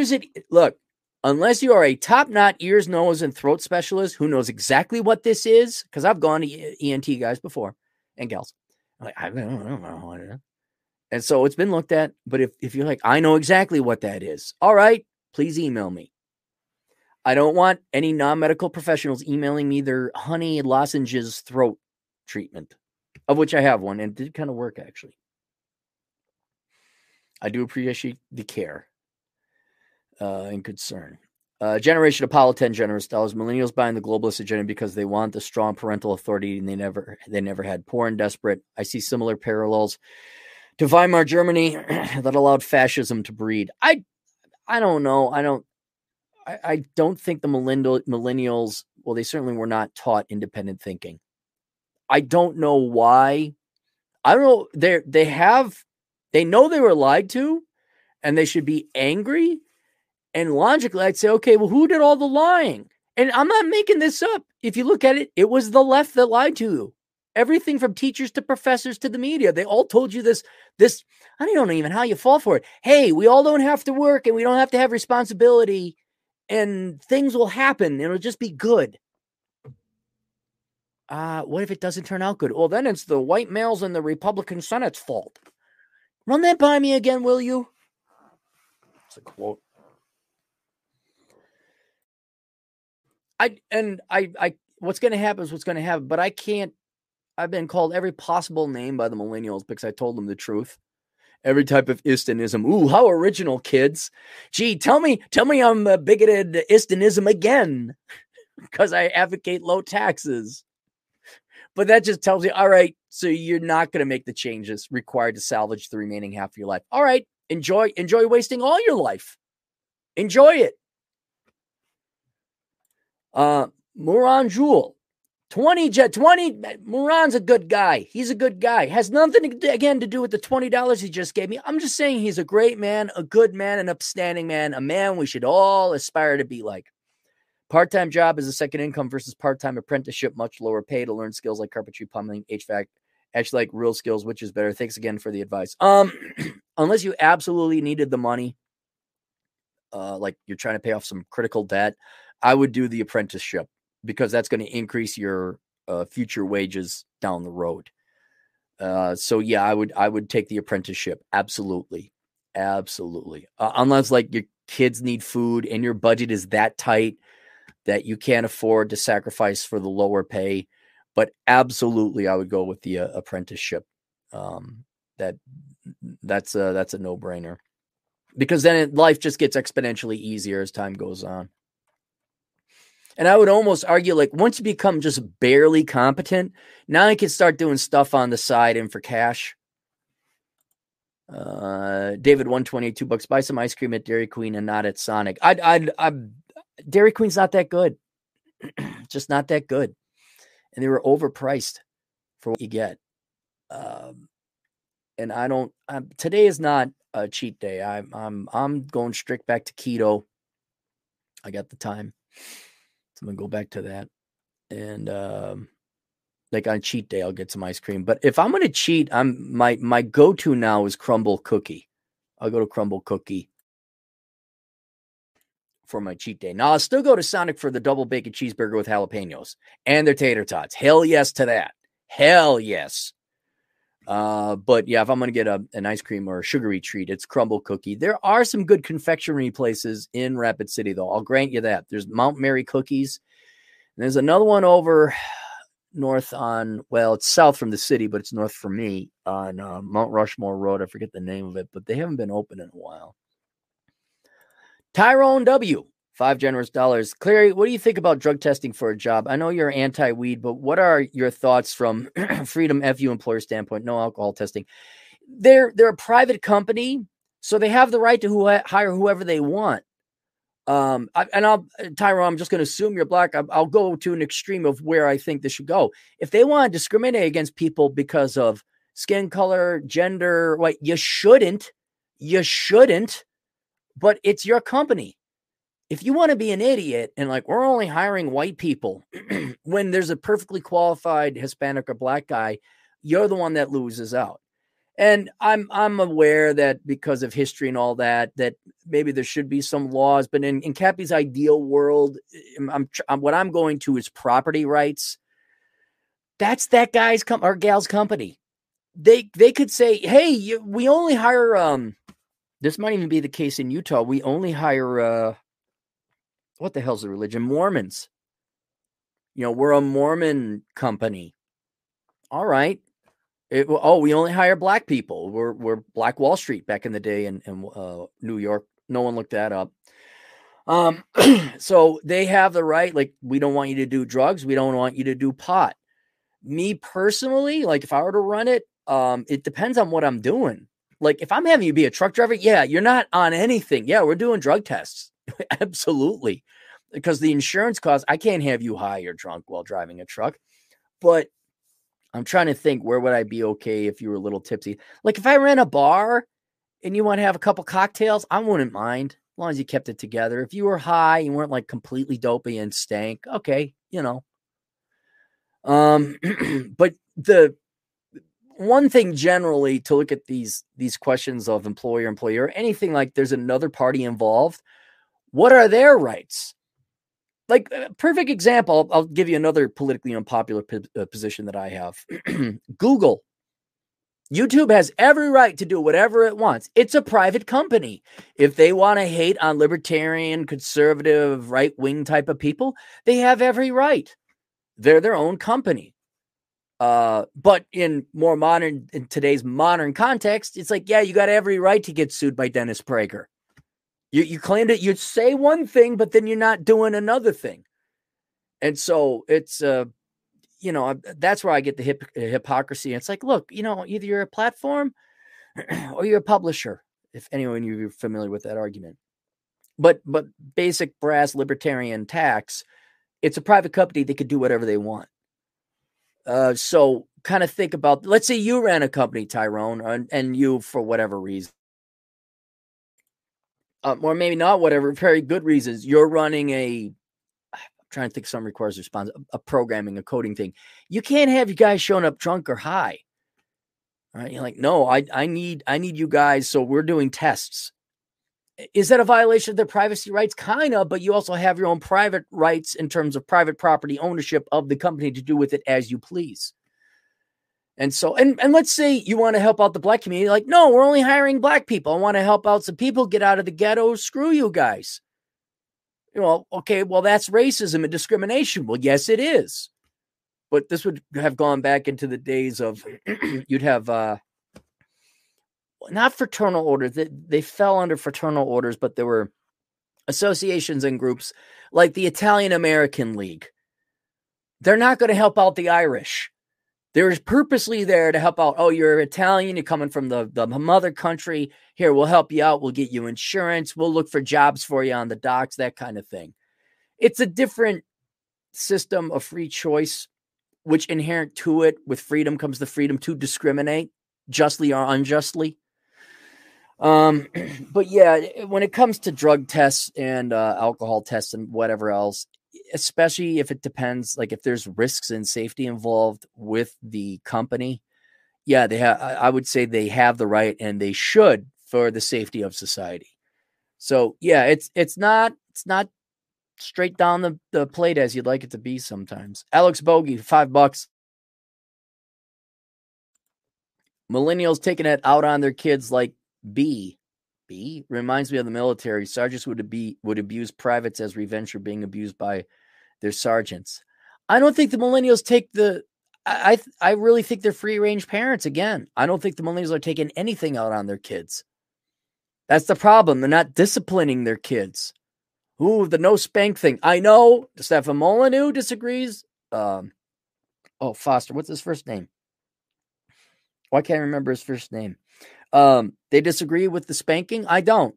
you are a top-notch ears, nose, and throat specialist who knows exactly what this is, because I've gone to ENT guys before and gals. I'm like, I don't know. And so it's been looked at. But if you're like, I know exactly what that is. All right, please email me. I don't want any non-medical professionals emailing me their honey lozenges throat treatment, of which I have one, and it did kind of work, actually. I do appreciate the care and concern. Generation Apollo 10 generous dollars. Millennials buying the globalist agenda because they want the strong parental authority, and they never had. Poor and desperate. I see similar parallels to Weimar Germany that allowed fascism to breed. I don't know. I don't think the millennials, well, they certainly were not taught independent thinking. I don't know why. I don't know. They know they were lied to and they should be angry. And logically, I'd say, okay, well, who did all the lying? And I'm not making this up. If you look at it, it was the left that lied to you. Everything from teachers to professors to the media. They all told you this. I don't know even how you fall for it. Hey, we all don't have to work and we don't have to have responsibility. And things will happen. It'll just be good. What if it doesn't turn out good? Well, then it's the white males and the Republican Senate's fault. Run that by me again, will you? It's a quote. What's going to happen is what's going to happen, but I've been called every possible name by the millennials because I told them the truth. Every type of Istanism. Ooh, how original, kids. Gee, tell me I'm a bigoted Istanism again because I advocate low taxes. But that just tells you, all right, so you're not going to make the changes required to salvage the remaining half of your life. All right, enjoy wasting all your life. Enjoy it. Moran Jewel. 20 Moran's a good guy. He's a good guy. Has nothing, again, to do with the $20 he just gave me. I'm just saying he's a great man, a good man, an upstanding man, a man we should all aspire to be like. Part-time job is a second income versus part-time apprenticeship, much lower pay to learn skills like carpentry, plumbing, HVAC, actually like real skills, which is better. Thanks again for the advice. Unless you absolutely needed the money, like you're trying to pay off some critical debt, I would do the apprenticeship, because that's going to increase your future wages down the road. So yeah, I would take the apprenticeship. Absolutely. Absolutely. Unless like your kids need food and your budget is that tight that you can't afford to sacrifice for the lower pay, but absolutely I would go with the apprenticeship. That's a no-brainer, because then life just gets exponentially easier as time goes on. And I would almost argue, like, once you become just barely competent, now I can start doing stuff on the side and for cash. David 120, $2. Buy some ice cream at Dairy Queen and not at Sonic. Dairy Queen's not that good. Just not that good. And they were overpriced for what you get. And I don't, today is not a cheat day. I'm going strict back to keto. I got the time. So I'm going to go back to that. And, like on cheat day, I'll get some ice cream. But if I'm going to cheat, my go-to now is Crumble Cookie. I'll go to Crumble Cookie for my cheat day. Now, I'll still go to Sonic for the double bacon cheeseburger with jalapenos and their tater tots. Hell yes to that. Hell yes. But yeah, if I'm going to get an ice cream or a sugary treat, it's Crumble Cookie. There are some good confectionery places in Rapid City, though. I'll grant you that. There's Mount Mary Cookies. And there's another one over north on, well, it's south from the city, but it's north for me on Mount Rushmore Road. I forget the name of it, but they haven't been open in a while. Tyrone W, $5 generous. Clary, what do you think about drug testing for a job? I know you're anti-weed, but what are your thoughts from Freedom FU employer standpoint? No alcohol testing. They're a private company, so they have the right to hire whoever they want. Tyrone, I'm just going to assume you're black. I'll go to an extreme of where I think this should go. If they want to discriminate against people because of skin color, gender, what, you shouldn't, but it's your company. If you want to be an idiot and like, we're only hiring white people when there's a perfectly qualified Hispanic or black guy, you're the one that loses out. And I'm aware that because of history and all that maybe there should be some laws, but in Cappy's ideal world, what I'm going to is property rights. That's that guy's or gal's company. They could say, hey, we only hire, this might even be the case in Utah. We only hire, what the hell's the religion? Mormons. You know, we're a Mormon company. All right. We only hire black people. We're Black Wall Street back in the day in New York. No one looked that up. So they have the right, like, we don't want you to do drugs. We don't want you to do pot. Me personally, like if I were to run it, it depends on what I'm doing. Like if I'm having you be a truck driver, yeah, you're not on anything. Yeah, we're doing drug tests. Absolutely. Because the insurance costs, I can't have you high or drunk while driving a truck. But I'm trying to think, where would I be okay if you were a little tipsy? Like if I ran a bar and you want to have a couple cocktails, I wouldn't mind as long as you kept it together. If you were high, you weren't like completely dopey and stank. Okay. You know, but the one thing generally to look at these questions of employer, anything like there's another party involved. What are their rights? Like a perfect example, I'll give you another politically unpopular position that I have. Google. YouTube has every right to do whatever it wants. It's a private company. If they want to hate on libertarian, conservative, right-wing type of people, they have every right. They're their own company. But in today's modern context, it's like, yeah, you got every right to get sued by Dennis Prager. You claimed it. You'd say one thing, but then you're not doing another thing. And so it's, you know, that's where I get the hypocrisy. It's like, look, you know, either you're a platform or you're a publisher, if anyone you're familiar with that argument. But basic brass libertarian tax, it's a private company. They could do whatever they want. So kind of think about, let's say you ran a company, Tyrone, and you, for whatever reason, or maybe not, whatever, very good reasons, you're running I'm trying to think, some requires response, a programming, a coding thing. You can't have you guys showing up drunk or high. All right. You're like, no, I need you guys. So we're doing tests. Is that a violation of their privacy rights? Kind of, but you also have your own private rights in terms of private property ownership of the company to do with it as you please. And so, and let's say you want to help out the black community. Like, no, we're only hiring black people. I want to help out some people, get out of the ghetto. Screw you guys. You know, okay, well, that's racism and discrimination. Well, yes, it is. But this would have gone back into the days of you'd have not fraternal orders. They fell under fraternal orders, but there were associations and groups like the Italian American League. They're not going to help out the Irish. They were purposely there to help out. Oh, you're Italian. You're coming from the mother country. Here, we'll help you out. We'll get you insurance. We'll look for jobs for you on the docks, that kind of thing. It's a different system of free choice, which inherent to it with freedom comes the freedom to discriminate justly or unjustly. But yeah, when it comes to drug tests and alcohol tests and whatever else, especially if it depends, like if there's risks and safety involved with the company, yeah, they have, I would say they have the right and they should for the safety of society. So yeah, it's not straight down the plate as you'd like it to be sometimes. Alex Bogey, $5. Millennials taking it out on their kids like B reminds me of the military. Sergeants would abuse privates as revenge for being abused by their sergeants. I don't think the millennials take I really think they're free range parents. Again, I don't think the millennials are taking anything out on their kids. That's the problem. They're not disciplining their kids. Ooh, the no spank thing. I know Stephen Molyneux disagrees. Foster. What's his first name? Oh, I can't remember his first name. They disagree with the spanking. I don't.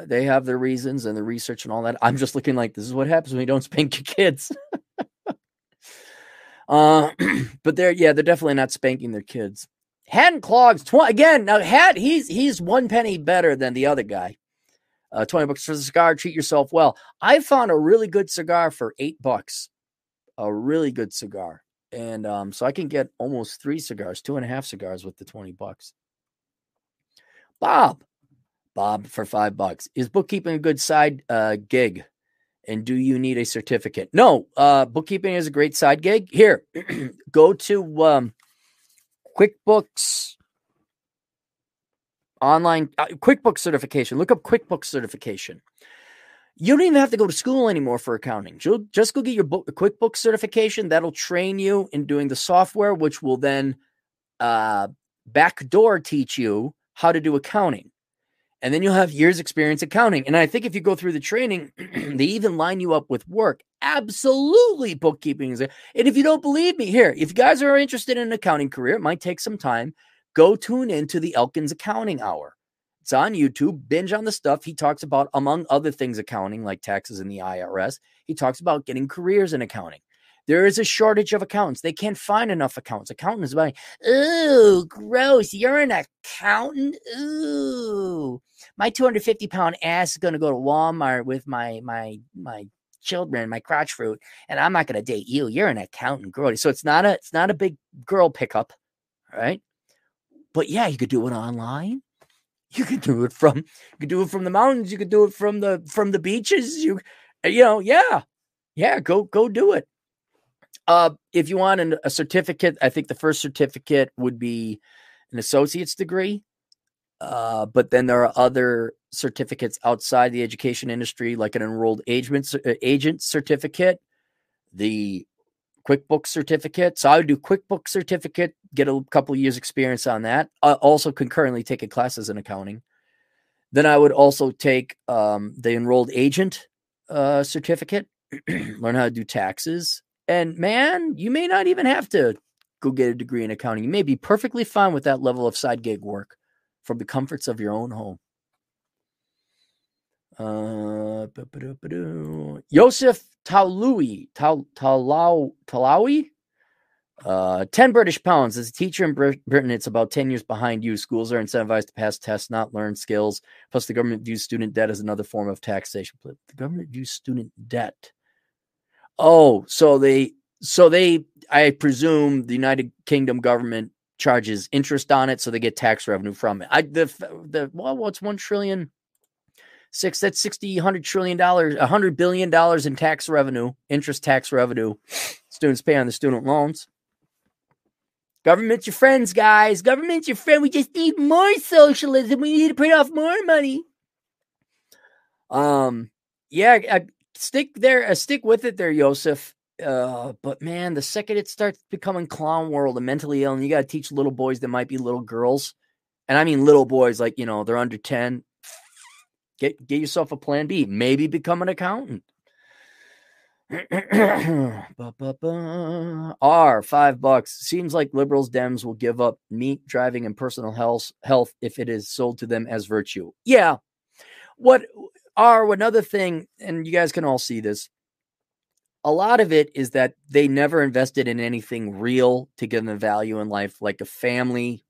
They have their reasons and the research and all that. I'm just looking like this is what happens when you don't spank your kids. But they're definitely not spanking their kids. Hatton Clogs. Again, now Hat, he's one penny better than the other guy. $20 for the cigar. Treat yourself well. I found a really good cigar for $8. A really good cigar. And so I can get almost 2.5 cigars with the $20. Bob for $5. Is bookkeeping a good side gig? And do you need a certificate? No, bookkeeping is a great side gig. Here, go to QuickBooks. Online QuickBooks certification. Look up QuickBooks certification. You don't even have to go to school anymore for accounting. You'll just go get your QuickBooks certification. That'll train you in doing the software, which will then backdoor teach you how to do accounting. And then you'll have years experience accounting. And I think if you go through the training, they even line you up with work. Absolutely, bookkeeping is there. And if you don't believe me, here, if you guys are interested in an accounting career, it might take some time. Go tune into the Elkins Accounting Hour. It's on YouTube. Binge on the stuff he talks about, among other things, accounting, like taxes and the IRS. He talks about getting careers in accounting. There is a shortage of accountants. They can't find enough accountants. Accountants are like, ooh, gross. You're an accountant? Ooh. My 250-pound ass is going to go to Walmart with my children, my crotch fruit, and I'm not going to date you. You're an accountant. Gross. So it's not a big girl pickup, right? But yeah, you could do it online. You could do it from the mountains. You could do it from the beaches. Yeah. Go do it. If you want a certificate, I think the first certificate would be an associate's degree. But then there are other certificates outside the education industry, like an enrolled agent certificate, the QuickBooks certificate. So I would do QuickBooks certificate, get a couple of years experience on that. I also concurrently take a classes in accounting. Then I would also take the enrolled agent certificate, learn how to do taxes. And man, you may not even have to go get a degree in accounting. You may be perfectly fine with that level of side gig work from the comforts of your own home. Yosef Talawi, 10 British pounds. As a teacher in Britain, it's about 10 years behind you. Schools are incentivized to pass tests, not learn skills. Plus, the government views student debt as another form of taxation. But the government views student debt. Oh, so they, I presume the United Kingdom government charges interest on it, so they get tax revenue from it. What's $1 trillion? That's $100 billion, $100 billion in tax revenue, interest tax revenue students pay on the student loans. Government's your friends, guys. Government's your friend. We just need more socialism. We need to print off more money. Stick with it there, Yosef. But man, the second it starts becoming clown world and mentally ill, and you got to teach little boys that might be little girls, and I mean little boys, like, you know, they're under 10. Get yourself a plan B. Maybe become an accountant. R, $5. Seems like liberals, Dems will give up meat, driving, and personal health if it is sold to them as virtue. Yeah. What R, another thing, and you guys can all see this. A lot of it is that they never invested in anything real to give them value in life, like a family,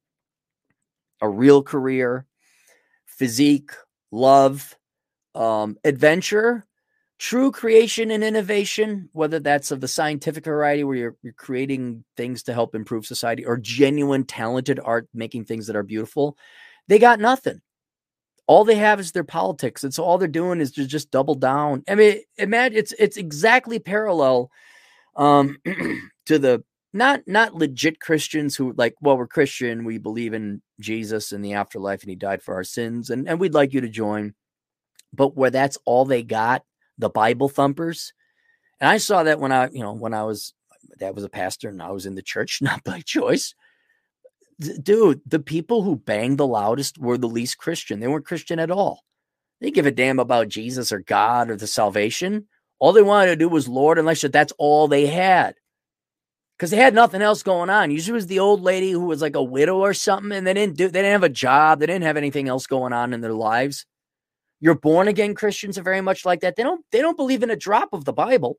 a real career, physique, love, adventure, true creation and innovation, whether that's of the scientific variety where you're creating things to help improve society, or genuine talented art, making things that are beautiful. They got nothing. All they have is their politics. And so all they're doing is to just double down. I mean, imagine it's exactly parallel to the not legit Christians who like, well, we're Christian. We believe in Jesus and the afterlife, and he died for our sins. And we'd like you to join. But where that's all they got, the Bible thumpers. And I saw that when I was a pastor and I was in the church, not by choice. Dude, the people who banged the loudest were the least Christian. They weren't Christian at all. They didn't give a damn about Jesus or God or the salvation. All they wanted to do was Lord and lecture. That's all they had. Because they had nothing else going on. Usually it was the old lady who was like a widow or something, and they didn't have a job. They didn't have anything else going on in their lives. Your born-again Christians are very much like that. They don't believe in a drop of the Bible.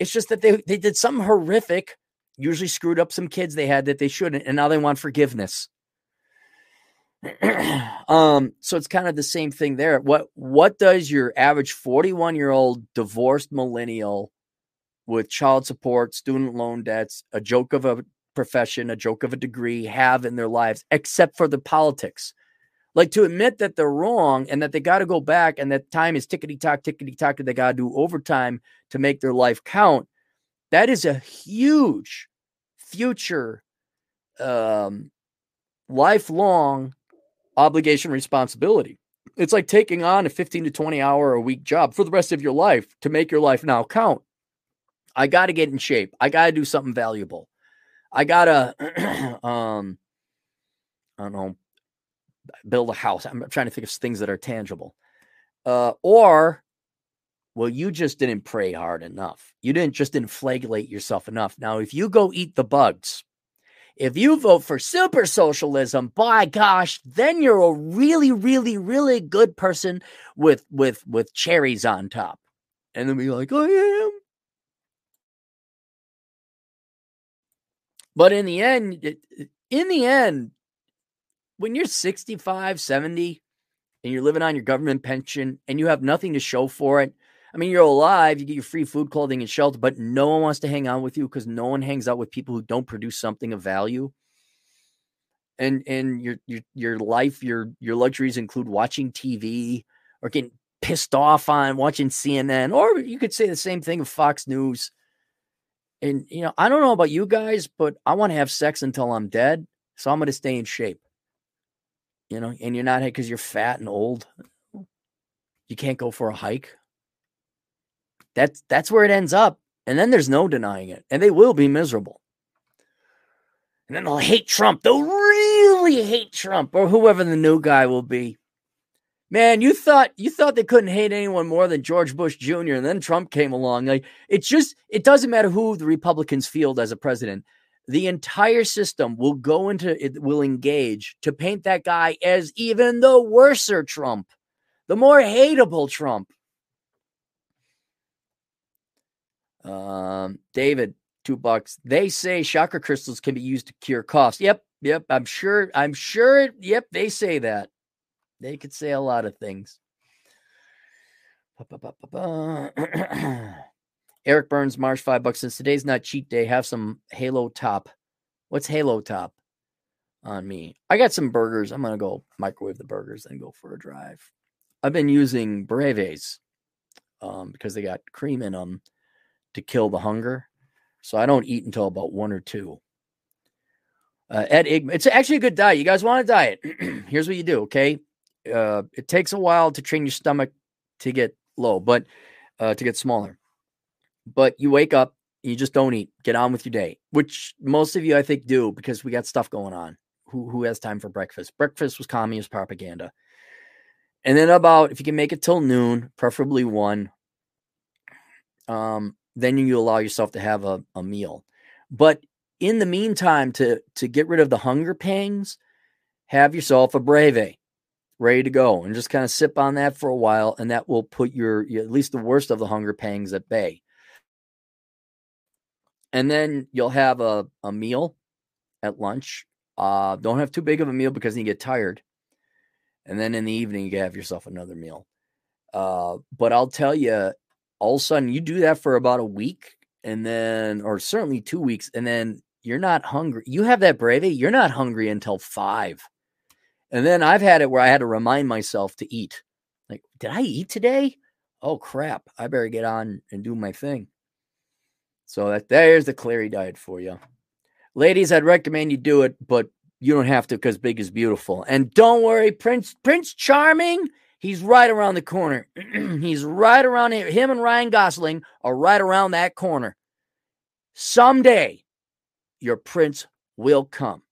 It's just that they did something horrific, usually screwed up some kids they had that they shouldn't, and now they want forgiveness. So it's kind of the same thing there. What does your average 41-year-old divorced millennial with child support, student loan debts, a joke of a profession, a joke of a degree have in their lives, except for the politics? Like, to admit that they're wrong and that they got to go back and that time is tickety-tock, and they got to do overtime to make their life count. That is a huge future, lifelong obligation, responsibility. It's like taking on a 15 to 20 hour a week job for the rest of your life to make your life now count. I got to get in shape. I got to do something valuable. I got to, I don't know, build a house. I'm trying to think of things that are tangible. Or, well, you just didn't pray hard enough. You didn't flagellate yourself enough. Now, if you go eat the bugs, if you vote for super socialism, by gosh, then you're a really, really, really good person with cherries on top. And then be like, I am. But in the end, when you're 65, 70, and you're living on your government pension and you have nothing to show for it, I mean, you're alive, you get your free food, clothing, and shelter, but no one wants to hang out with you because no one hangs out with people who don't produce something of value. And your life, your luxuries include watching TV or getting pissed off on watching CNN, or you could say the same thing of Fox News. And, you know, I don't know about you guys, but I want to have sex until I'm dead. So I'm going to stay in shape. You know, and you're not, because you're fat and old. You can't go for a hike. That's where it ends up. And then there's no denying it. And they will be miserable. And then they'll hate Trump. They'll really hate Trump, or whoever the new guy will be. Man, you thought they couldn't hate anyone more than George Bush Jr. And then Trump came along. Like, it doesn't matter who the Republicans field as a president. The entire system will go into it, will engage to paint that guy as even the worser Trump, the more hateable Trump. David, $2. They say chakra crystals can be used to cure coughs. Yep. I'm sure. Yep. They say that. They could say a lot of things. Eric Burns, Marsh, $5. Since today's not cheat day, have some Halo Top. What's Halo Top on me? I got some burgers. I'm going to go microwave the burgers and go for a drive. I've been using Breves because they got cream in them to kill the hunger. So I don't eat until about 1 or 2. Ed Igman, it's actually a good diet. You guys want a diet? Here's what you do, okay? It takes a while to train your stomach to get low, but to get smaller. But you wake up, you just don't eat. Get on with your day, which most of you, I think, do because we got stuff going on. Who has time for breakfast? Breakfast was communist propaganda. And then about, if you can make it till noon, preferably 1, then you allow yourself to have a meal. But in the meantime, to get rid of the hunger pangs, have yourself a Breve ready to go and just kind of sip on that for a while. And that will put your at least the worst of the hunger pangs at bay. And then you'll have a meal at lunch. Don't have too big of a meal because then you get tired. And then in the evening, you can have yourself another meal. But I'll tell you, all of a sudden, you do that for about a week and then, or certainly 2 weeks, and then you're not hungry. You have that Breve, you're not hungry until 5. And then I've had it where I had to remind myself to eat. Like, did I eat today? Oh, crap. I better get on and do my thing. So there's the Clary diet for you. Ladies, I'd recommend you do it, but you don't have to because big is beautiful. And don't worry, Prince Charming, he's right around the corner. He's right around here. Him and Ryan Gosling are right around that corner. Someday, your prince will come.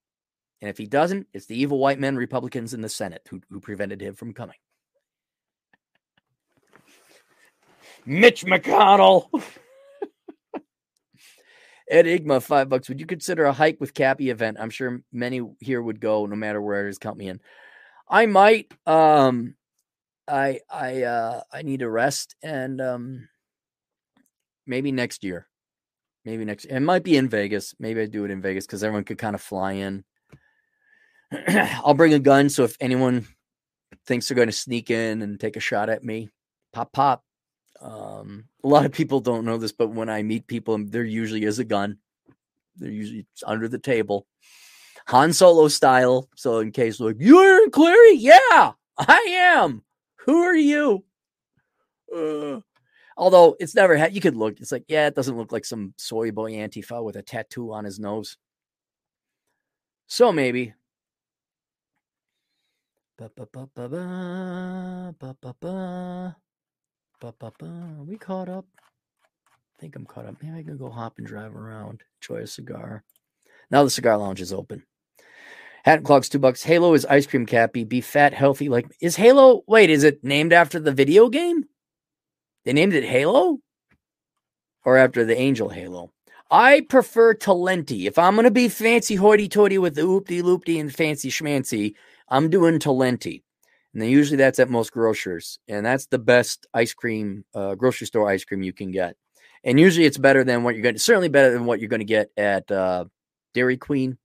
And if he doesn't, it's the evil white men, Republicans in the Senate who prevented him from coming. Mitch McConnell. Ed Igma, $5. Would you consider a hike with Cappy event? I'm sure many here would go no matter where it is. Count me in. I might. I need a rest and maybe next year. Maybe next year. It might be in Vegas. Maybe I do it in Vegas because everyone could kind of fly in. I'll bring a gun. So if anyone thinks they're going to sneak in and take a shot at me, pop. A lot of people don't know this, but when I meet people, there usually is a gun. They're usually under the table, Han Solo style. So in case like you're Clary, yeah, I am. Who are you? Although it's never had. You could look. It's like yeah, it doesn't look like some soy boy Antifa with a tattoo on his nose. So maybe. We caught up. I think I'm caught up. Maybe I can go hop and drive around. Enjoy a cigar. Now the cigar lounge is open. Hat and Clogs, $2. Halo is ice cream, Cappy. Be fat, healthy. Like is Halo? Wait, is it named after the video game? They named it Halo? Or after the angel Halo? I prefer Talenti. If I'm going to be fancy hoity-toity with the oop-de-loop-de and fancy schmancy, I'm doing Talenti. And then usually that's at most grocers. And that's the best ice cream, grocery store ice cream you can get. And usually it's better than what you're going to, certainly better than what you're going to get at Dairy Queen.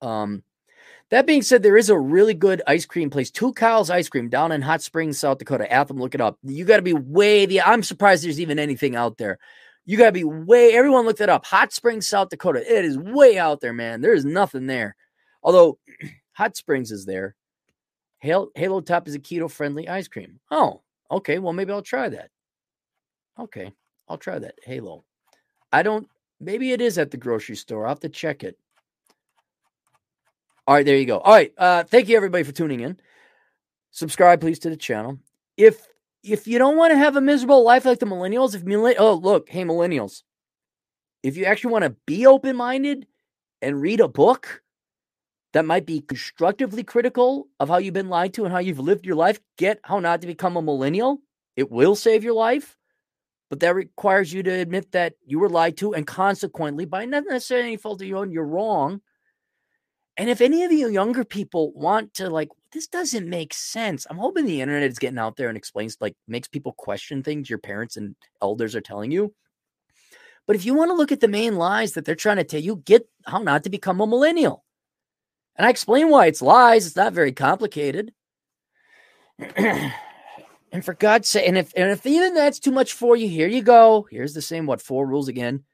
That being said, there is a really good ice cream place, Two Cows Ice Cream, down in Hot Springs, South Dakota. Atham, look it up. You got to be I'm surprised there's even anything out there. You got to be everyone looked it up. Hot Springs, South Dakota. It is way out there, man. There is nothing there. Although Hot Springs is there. Halo Top is a keto-friendly ice cream. Oh, okay. Well, maybe I'll try that. Okay, I'll try that. Halo. Maybe it is at the grocery store. I'll have to check it. All right, there you go. All right, thank you, everybody, for tuning in. Subscribe, please, to the channel. If you don't want to have a miserable life like the millennials, millennials, if you actually want to be open-minded and read a book, that might be constructively critical of how you've been lied to and how you've lived your life. Get How Not to Become a Millennial. It will save your life, but that requires you to admit that you were lied to and consequently, by not necessarily any fault of your own, you're wrong. And if any of you younger people want to this doesn't make sense. I'm hoping the internet is getting out there and explains, makes people question things your parents and elders are telling you. But if you want to look at the main lies that they're trying to tell you, get How Not to Become a Millennial. And I explain why it's lies. It's not very complicated. And for God's sake, and if even that's too much for you, here you go. Here's the same, 4 rules again.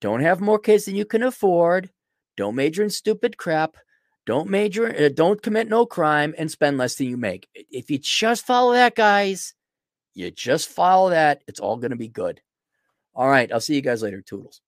Don't have more kids than you can afford. Don't major in stupid crap. Don't commit no crime and spend less than you make. If you just follow that, guys, it's all going to be good. All right. I'll see you guys later. Toodles.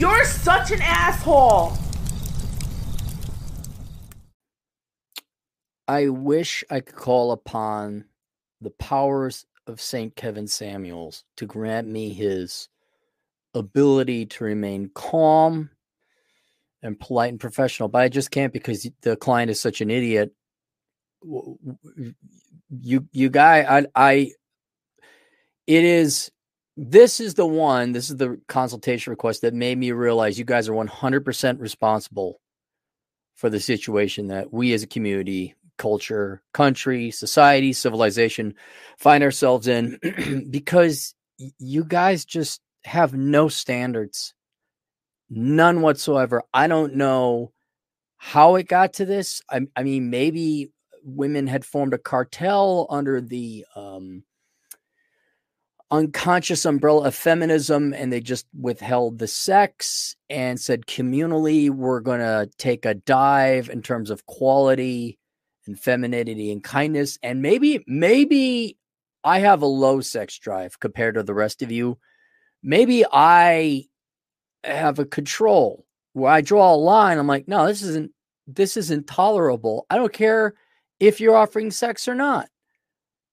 You're such an asshole! I wish I could call upon the powers of St. Kevin Samuels to grant me his ability to remain calm and polite and professional, but I just can't because the client is such an idiot. This is the consultation request that made me realize you guys are 100% responsible for the situation that we as a community, culture, country, society, civilization find ourselves in because you guys just have no standards, none whatsoever. I don't know how it got to this. I mean, maybe women had formed a cartel under the unconscious umbrella of feminism, and they just withheld the sex and said communally, we're going to take a dive in terms of quality and femininity and kindness. And maybe I have a low sex drive compared to the rest of you. Maybe I have a control where I draw a line. I'm like, no, this isn't tolerable. I don't care if you're offering sex or not.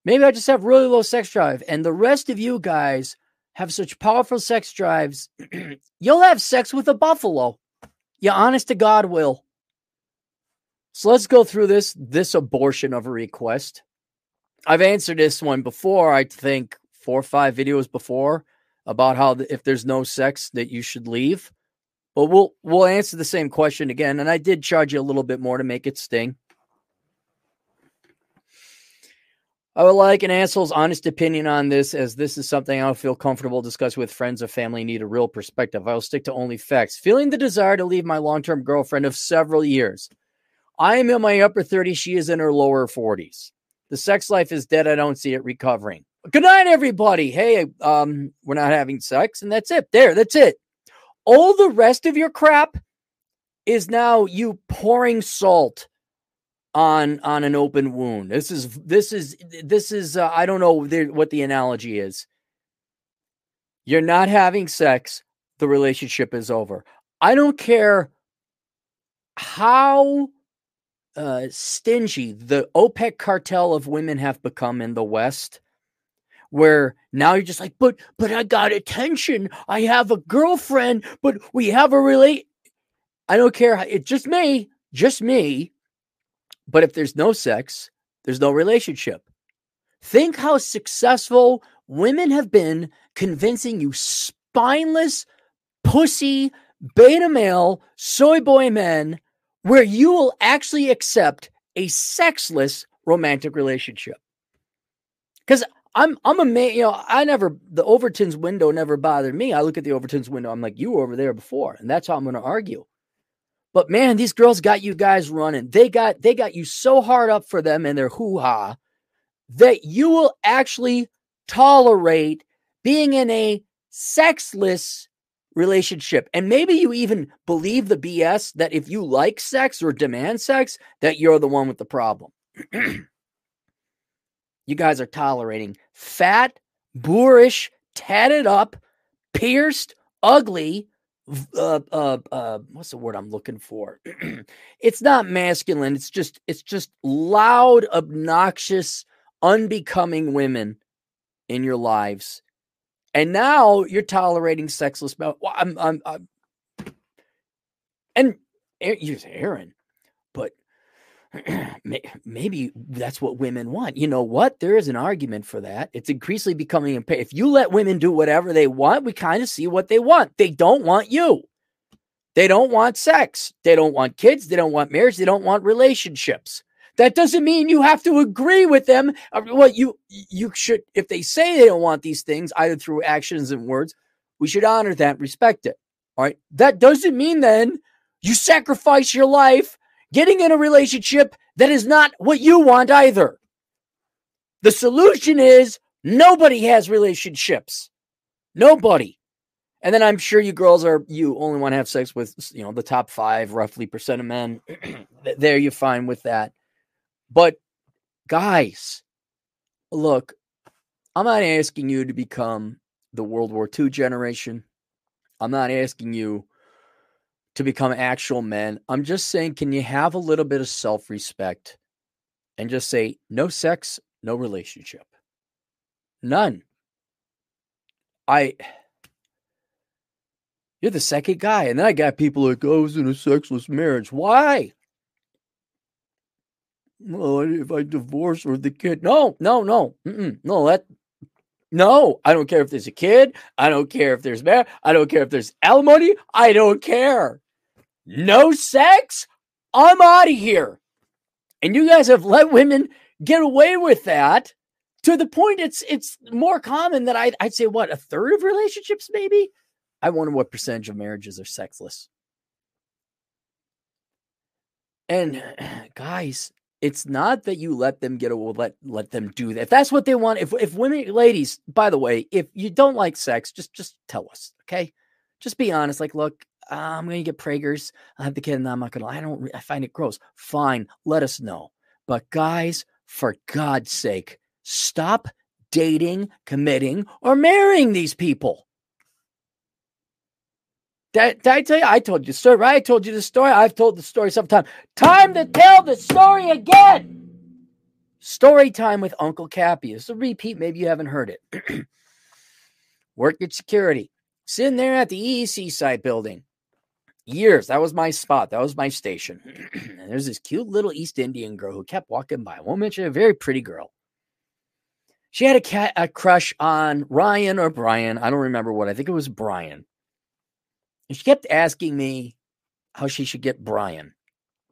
Maybe I just have really low sex drive, and the rest of you guys have such powerful sex drives. You'll have sex with a buffalo. You honest to God will. So let's go through this abortion of a request. I've answered this one before, I think 4 or 5 videos before, about how if there's no sex that you should leave. But we'll answer the same question again, and I did charge you a little bit more to make it sting. I would like an asshole's honest opinion on this, as this is something I don't feel comfortable discussing with friends or family. Need a real perspective. I will stick to only facts. Feeling the desire to leave my long-term girlfriend of several years. I am in my upper 30s. She is in her lower 40s. The sex life is dead. I don't see it recovering. Good night, everybody. Hey, we're not having sex, and that's it. There, that's it. All the rest of your crap is now you pouring salt on an open wound. This is I don't know what the analogy is. You're not having sex. The relationship is over. I don't care how stingy the OPEC cartel of women have become in the West, where now you're just like, but I got attention. I have a girlfriend, but we have a relate. I don't care. It's just me. But if there's no sex, there's no relationship. Think how successful women have been convincing you spineless, pussy, beta male, soy boy men, where you will actually accept a sexless romantic relationship. Because I'm a man, you know, the Overton's window never bothered me. I look at the Overton's window, I'm like, you were over there before, and that's how I'm going to argue. But man, these girls got you guys running. They got you so hard up for them and their hoo-ha that you will actually tolerate being in a sexless relationship. And maybe you even believe the BS that if you like sex or demand sex, that you're the one with the problem. You guys are tolerating fat, boorish, tatted up, pierced, ugly, what's the word I'm looking for? It's not masculine. It's just loud, obnoxious, unbecoming women in your lives, and now you're tolerating sexless. And you're Aaron, but maybe that's what women want. You know what? There is an argument for that. It's increasingly becoming impaired. If you let women do whatever they want, we kind of see what they want. They don't want you. They don't want sex. They don't want kids. They don't want marriage. They don't want relationships. That doesn't mean you have to agree with them. Well, you should, if they say they don't want these things, either through actions and words, we should honor that, respect it. All right. That doesn't mean then you sacrifice your life getting in a relationship that is not what you want either. The solution is nobody has relationships. Nobody. And then I'm sure you girls you only want to have sex with, you know, the top 5 roughly % of men. There you're fine with that. But guys, look, I'm not asking you to become the World War II generation. I'm not asking you to become actual men. I'm just saying, can you have a little bit of self-respect and just say, no sex, no relationship. None. You're the second guy. And then I got people like, oh, I was in a sexless marriage. Why? Well, if I divorce or the kid. No. Mm-mm. No, I don't care if there's a kid. I don't care if there's marriage. I don't care if there's alimony. I don't care. No sex. I'm out of here. And you guys have let women get away with that to the point it's more common than I'd say, what, a third of relationships maybe? I wonder what percentage of marriages are sexless. And guys, it's not that you let them get away, let them do that. If that's what they want, if women, ladies, by the way, if you don't like sex, just tell us, okay? Just be honest. Like, look, I'm going to get Prager's. I'll have the kid and I'm not going to lie. I find it gross. Fine. Let us know. But guys, for God's sake, stop dating, committing, or marrying these people. Did I tell you? I told you the story, right? I told you the story. I've told the story sometime. Time to tell the story again. Story time with Uncle Cappy. It's a repeat. Maybe you haven't heard it. Work at security. Sitting there at the EEC site building. Years. That was my spot. That was my station. And there's this cute little East Indian girl who kept walking by. I won't mention, a very pretty girl. She had a crush on Ryan or Brian. I don't remember what. I think it was Brian. And she kept asking me how she should get Brian.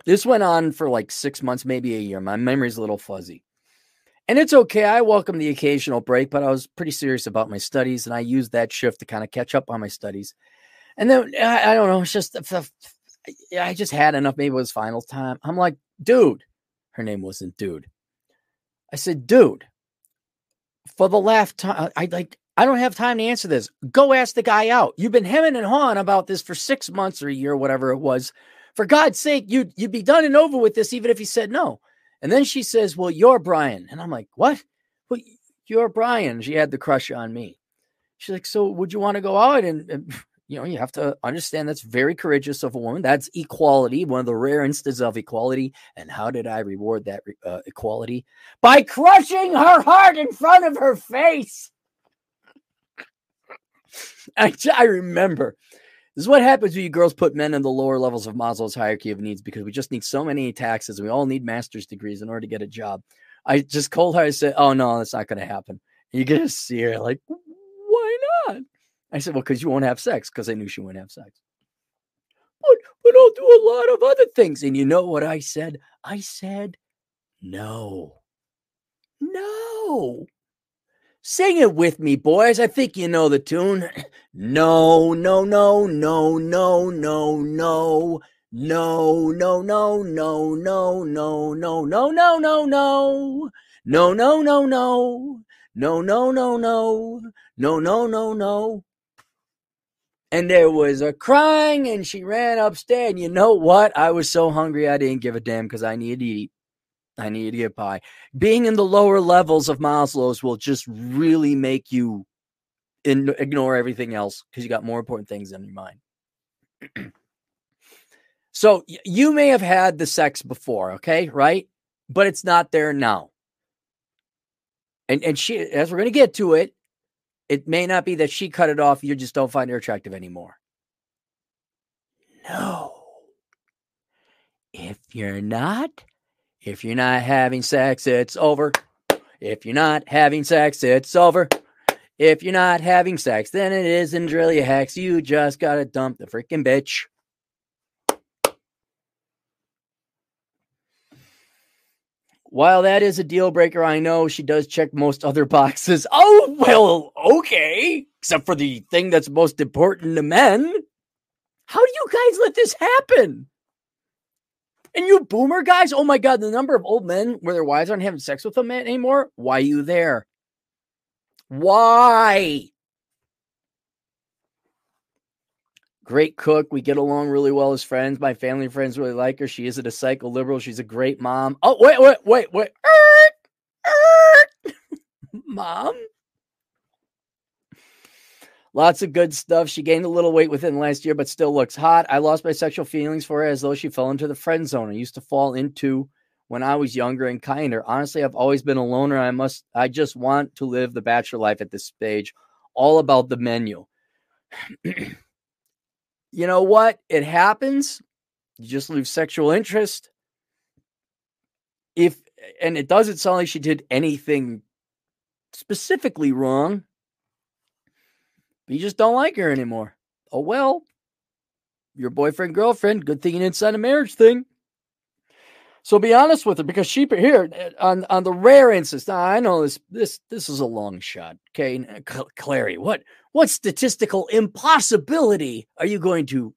This went on for like 6 months, maybe a year. My memory's a little fuzzy. And it's okay. I welcome the occasional break, but I was pretty serious about my studies, and I used that shift to kind of catch up on my studies. And then, I don't know, it's just, I just had enough. Maybe it was final time. I'm like, dude. Her name wasn't Dude. I said, dude, for the last time, I don't have time to answer this. Go ask the guy out. You've been hemming and hawing about this for 6 months or a year, whatever it was. For God's sake, you'd be done and over with this, even if he said no. And then she says, well, you're Brian. And I'm like, what? Well, you're Brian. She had the crush on me. She's like, so would you want to go out? And you know, you have to understand that's very courageous of a woman. That's equality. One of the rare instances of equality. And how did I reward that equality? By crushing her heart in front of her face. I remember. This is what happens when you girls put men in the lower levels of Maslow's hierarchy of needs, because we just need so many taxes and we all need master's degrees in order to get a job. I just cold hearted said, oh no, that's not going to happen. And you get to see her like, why not? I said, well, because you won't have sex, because I knew she wouldn't have sex. But I'll do a lot of other things. And you know what I said? I said, no. Sing it with me, boys. I think you know the tune. No. And there was a crying, and she ran upstairs. And you know what? I was so hungry I didn't give a damn, because I needed to eat. I need to get by. Being in the lower levels of Maslow's will just really make you ignore everything else, because you got more important things on your mind. So you may have had the sex before, okay, right? But it's not there now. And she, as we're going to get to it, it may not be that she cut it off. You just don't find her attractive anymore. No. If you're not having sex, it's over. If you're not having sex, it's over. If you're not having sex, then it isn't really a hex. You just got to dump the freaking bitch. While that is a deal breaker, I know she does check most other boxes. Oh, well, okay. Except for the thing that's most important to men. How do you guys let this happen? And you boomer guys, oh my God, the number of old men where their wives aren't having sex with them anymore. Why are you there? Why? Great cook. We get along really well as friends. My family and friends really like her. She isn't a psycho liberal. She's a great mom. Oh, wait. Mom? Lots of good stuff. She gained a little weight within the last year, but still looks hot. I lost my sexual feelings for her as though she fell into the friend zone. I used to fall into when I was younger and kinder. Honestly, I've always been a loner. I just want to live the bachelor life at this stage. All about the menu. You know what? It happens. You just lose sexual interest. And it doesn't sound like she did anything specifically wrong. But you just don't like her anymore. Oh, well, your boyfriend, girlfriend, good thing you didn't sign a marriage thing. So be honest with her, because she, here on the rare instance. Now I know this is a long shot. Okay. Clary, what statistical impossibility are you going to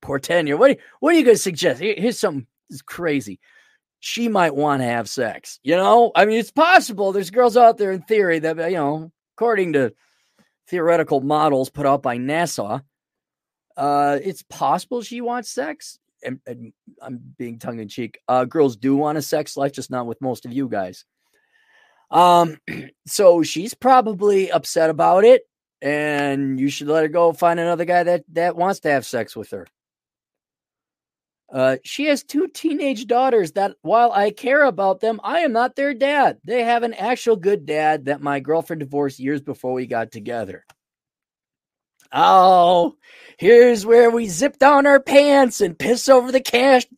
portend here? What are you going to suggest? Here's something that's crazy. She might want to have sex. You know, I mean, it's possible. There's girls out there in theory that, you know, according to theoretical models put out by NASA, it's possible she wants sex. And I'm being tongue in cheek. Girls do want a sex life, just not with most of you guys. So she's probably upset about it, and you should let her go find another guy that wants to have sex with her. She has two teenage daughters that, while I care about them, I am not their dad. They have an actual good dad that my girlfriend divorced years before we got together. Oh, here's where we zip down our pants and piss over the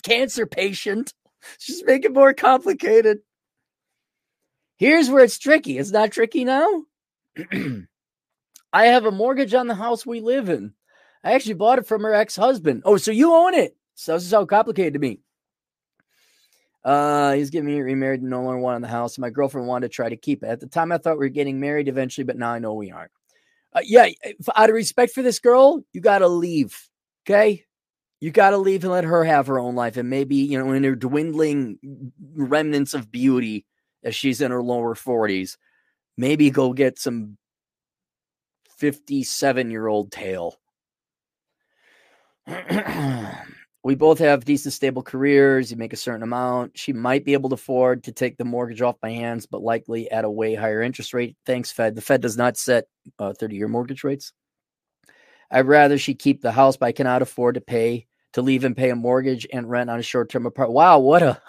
cancer patient. It's just making it more complicated. Here's where it's tricky. It's not tricky now. I have a mortgage on the house we live in. I actually bought it from her ex-husband. Oh, so you own it. So this is how complicated to me. He's getting remarried and no longer wanted the house. My girlfriend wanted to try to keep it. At the time, I thought we were getting married eventually, but now I know we aren't. Yeah, out of respect for this girl, you got to leave, okay? You got to leave and let her have her own life. And maybe, you know, in her dwindling remnants of beauty as she's in her lower 40s, maybe go get some 57-year-old tail. We both have decent, stable careers. You make a certain amount. She might be able to afford to take the mortgage off my hands, but likely at a way higher interest rate. Thanks, Fed. The Fed does not set 30-year mortgage rates. I'd rather she keep the house, but I cannot afford to leave and pay a mortgage and rent on a short-term apartment. Wow, what a...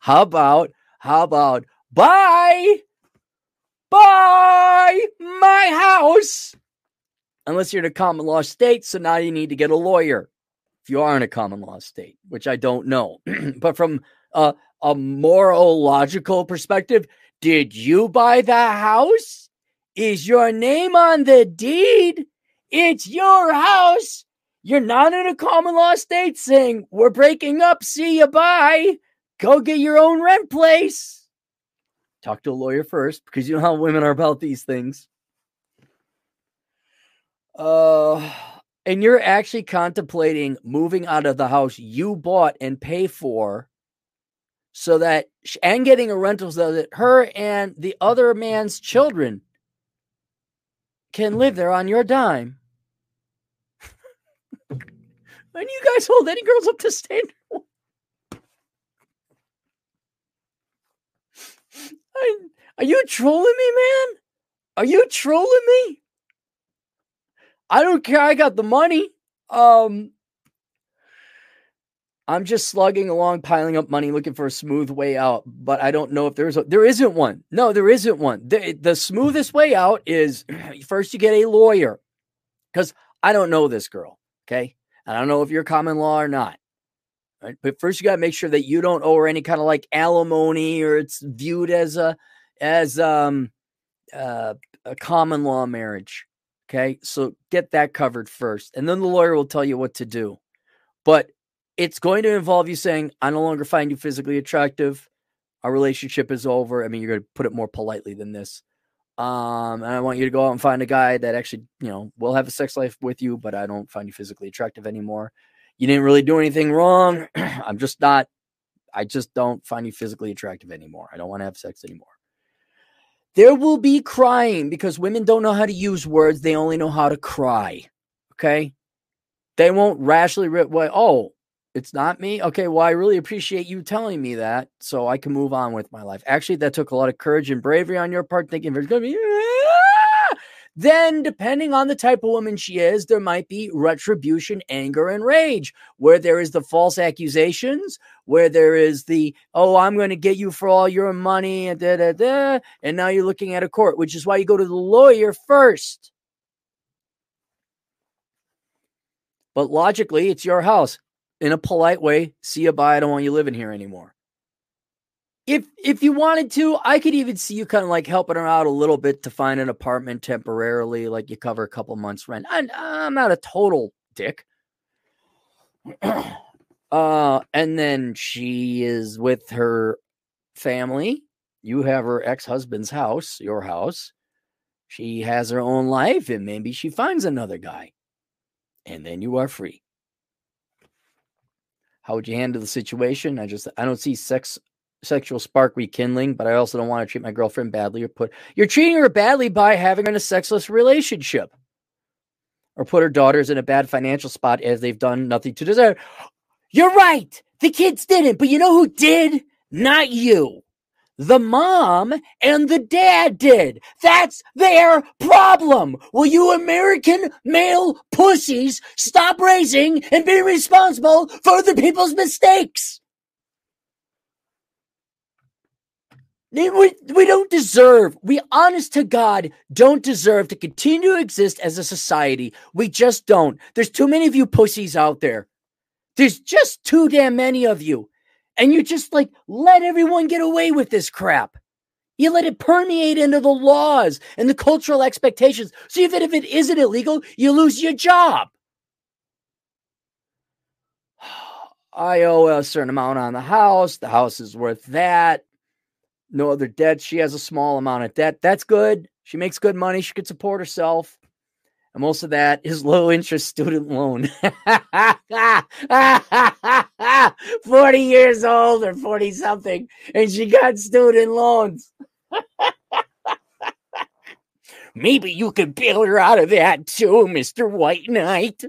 How about, buy my house? Unless you're in a common law state, so now you need to get a lawyer if you are in a common law state, which I don't know. But from a moral, logical perspective, did you buy the house? Is your name on the deed? It's your house. You're not in a common law state saying, we're breaking up, see you, bye. Go get your own rent place. Talk to a lawyer first, because you know how women are about these things. And you're actually contemplating moving out of the house you bought and pay for, so that and getting a rental so that her and the other man's children can live there on your dime. And you guys hold any girls up to standard? Are you trolling me, man? Are you trolling me? I don't care. I got the money. I'm just slugging along, piling up money, looking for a smooth way out. But I don't know if there isn't one. No, there isn't one. The smoothest way out is first you get a lawyer, because I don't know this girl. Okay. I don't know if you're common law or not. Right? But first you got to make sure that you don't owe her any kind of like alimony, or it's viewed as a common law marriage. Okay, so get that covered first, and then the lawyer will tell you what to do. But it's going to involve you saying, I no longer find you physically attractive. Our relationship is over. I mean, you're going to put it more politely than this. And I want you to go out and find a guy that actually, you know, will have a sex life with you, but I don't find you physically attractive anymore. You didn't really do anything wrong. I just don't find you physically attractive anymore. I don't want to have sex anymore. There will be crying, because women don't know how to use words. They only know how to cry, okay? They won't rationally, oh, it's not me? Okay, well, I really appreciate you telling me that, so I can move on with my life. Actually, that took a lot of courage and bravery on your part, thinking there's going to be, Then, depending on the type of woman she is, there might be retribution, anger, and rage, where there is the false accusations, where there is the, oh, I'm going to get you for all your money, and da, da, da, and now you're looking at a court, which is why you go to the lawyer first. But logically, it's your house. In a polite way, see you, bye, I don't want you living here anymore. If you wanted to, I could even see you kind of like helping her out a little bit to find an apartment temporarily, like you cover a couple months rent. I'm not a total dick. And then she is with her family. You have her ex-husband's house, your house. She has her own life, and maybe she finds another guy. And then you are free. How would you handle the situation? I don't see sexual spark rekindling, but I also don't want to treat my girlfriend badly or you're treating her badly by having her in a sexless relationship or put her daughters in a bad financial spot as they've done nothing to deserve. You're right. The kids didn't, but you know who did? Not you. The mom and the dad did. That's their problem. Will you American male pussies stop raising and be responsible for other people's mistakes? We don't deserve, we honest to God, don't deserve to continue to exist as a society. We just don't. There's too many of you pussies out there. There's just too damn many of you. And you just like let everyone get away with this crap. You let it permeate into the laws and the cultural expectations. So even if it isn't illegal, you lose your job. I owe a certain amount on the house. The house is worth that. No other debt. She has a small amount of debt. That's good. She makes good money. She could support herself. And most of that is low-interest student loan. 40 years old or 40-something, and she got student loans. Maybe you could bail her out of that too, Mr. White Knight.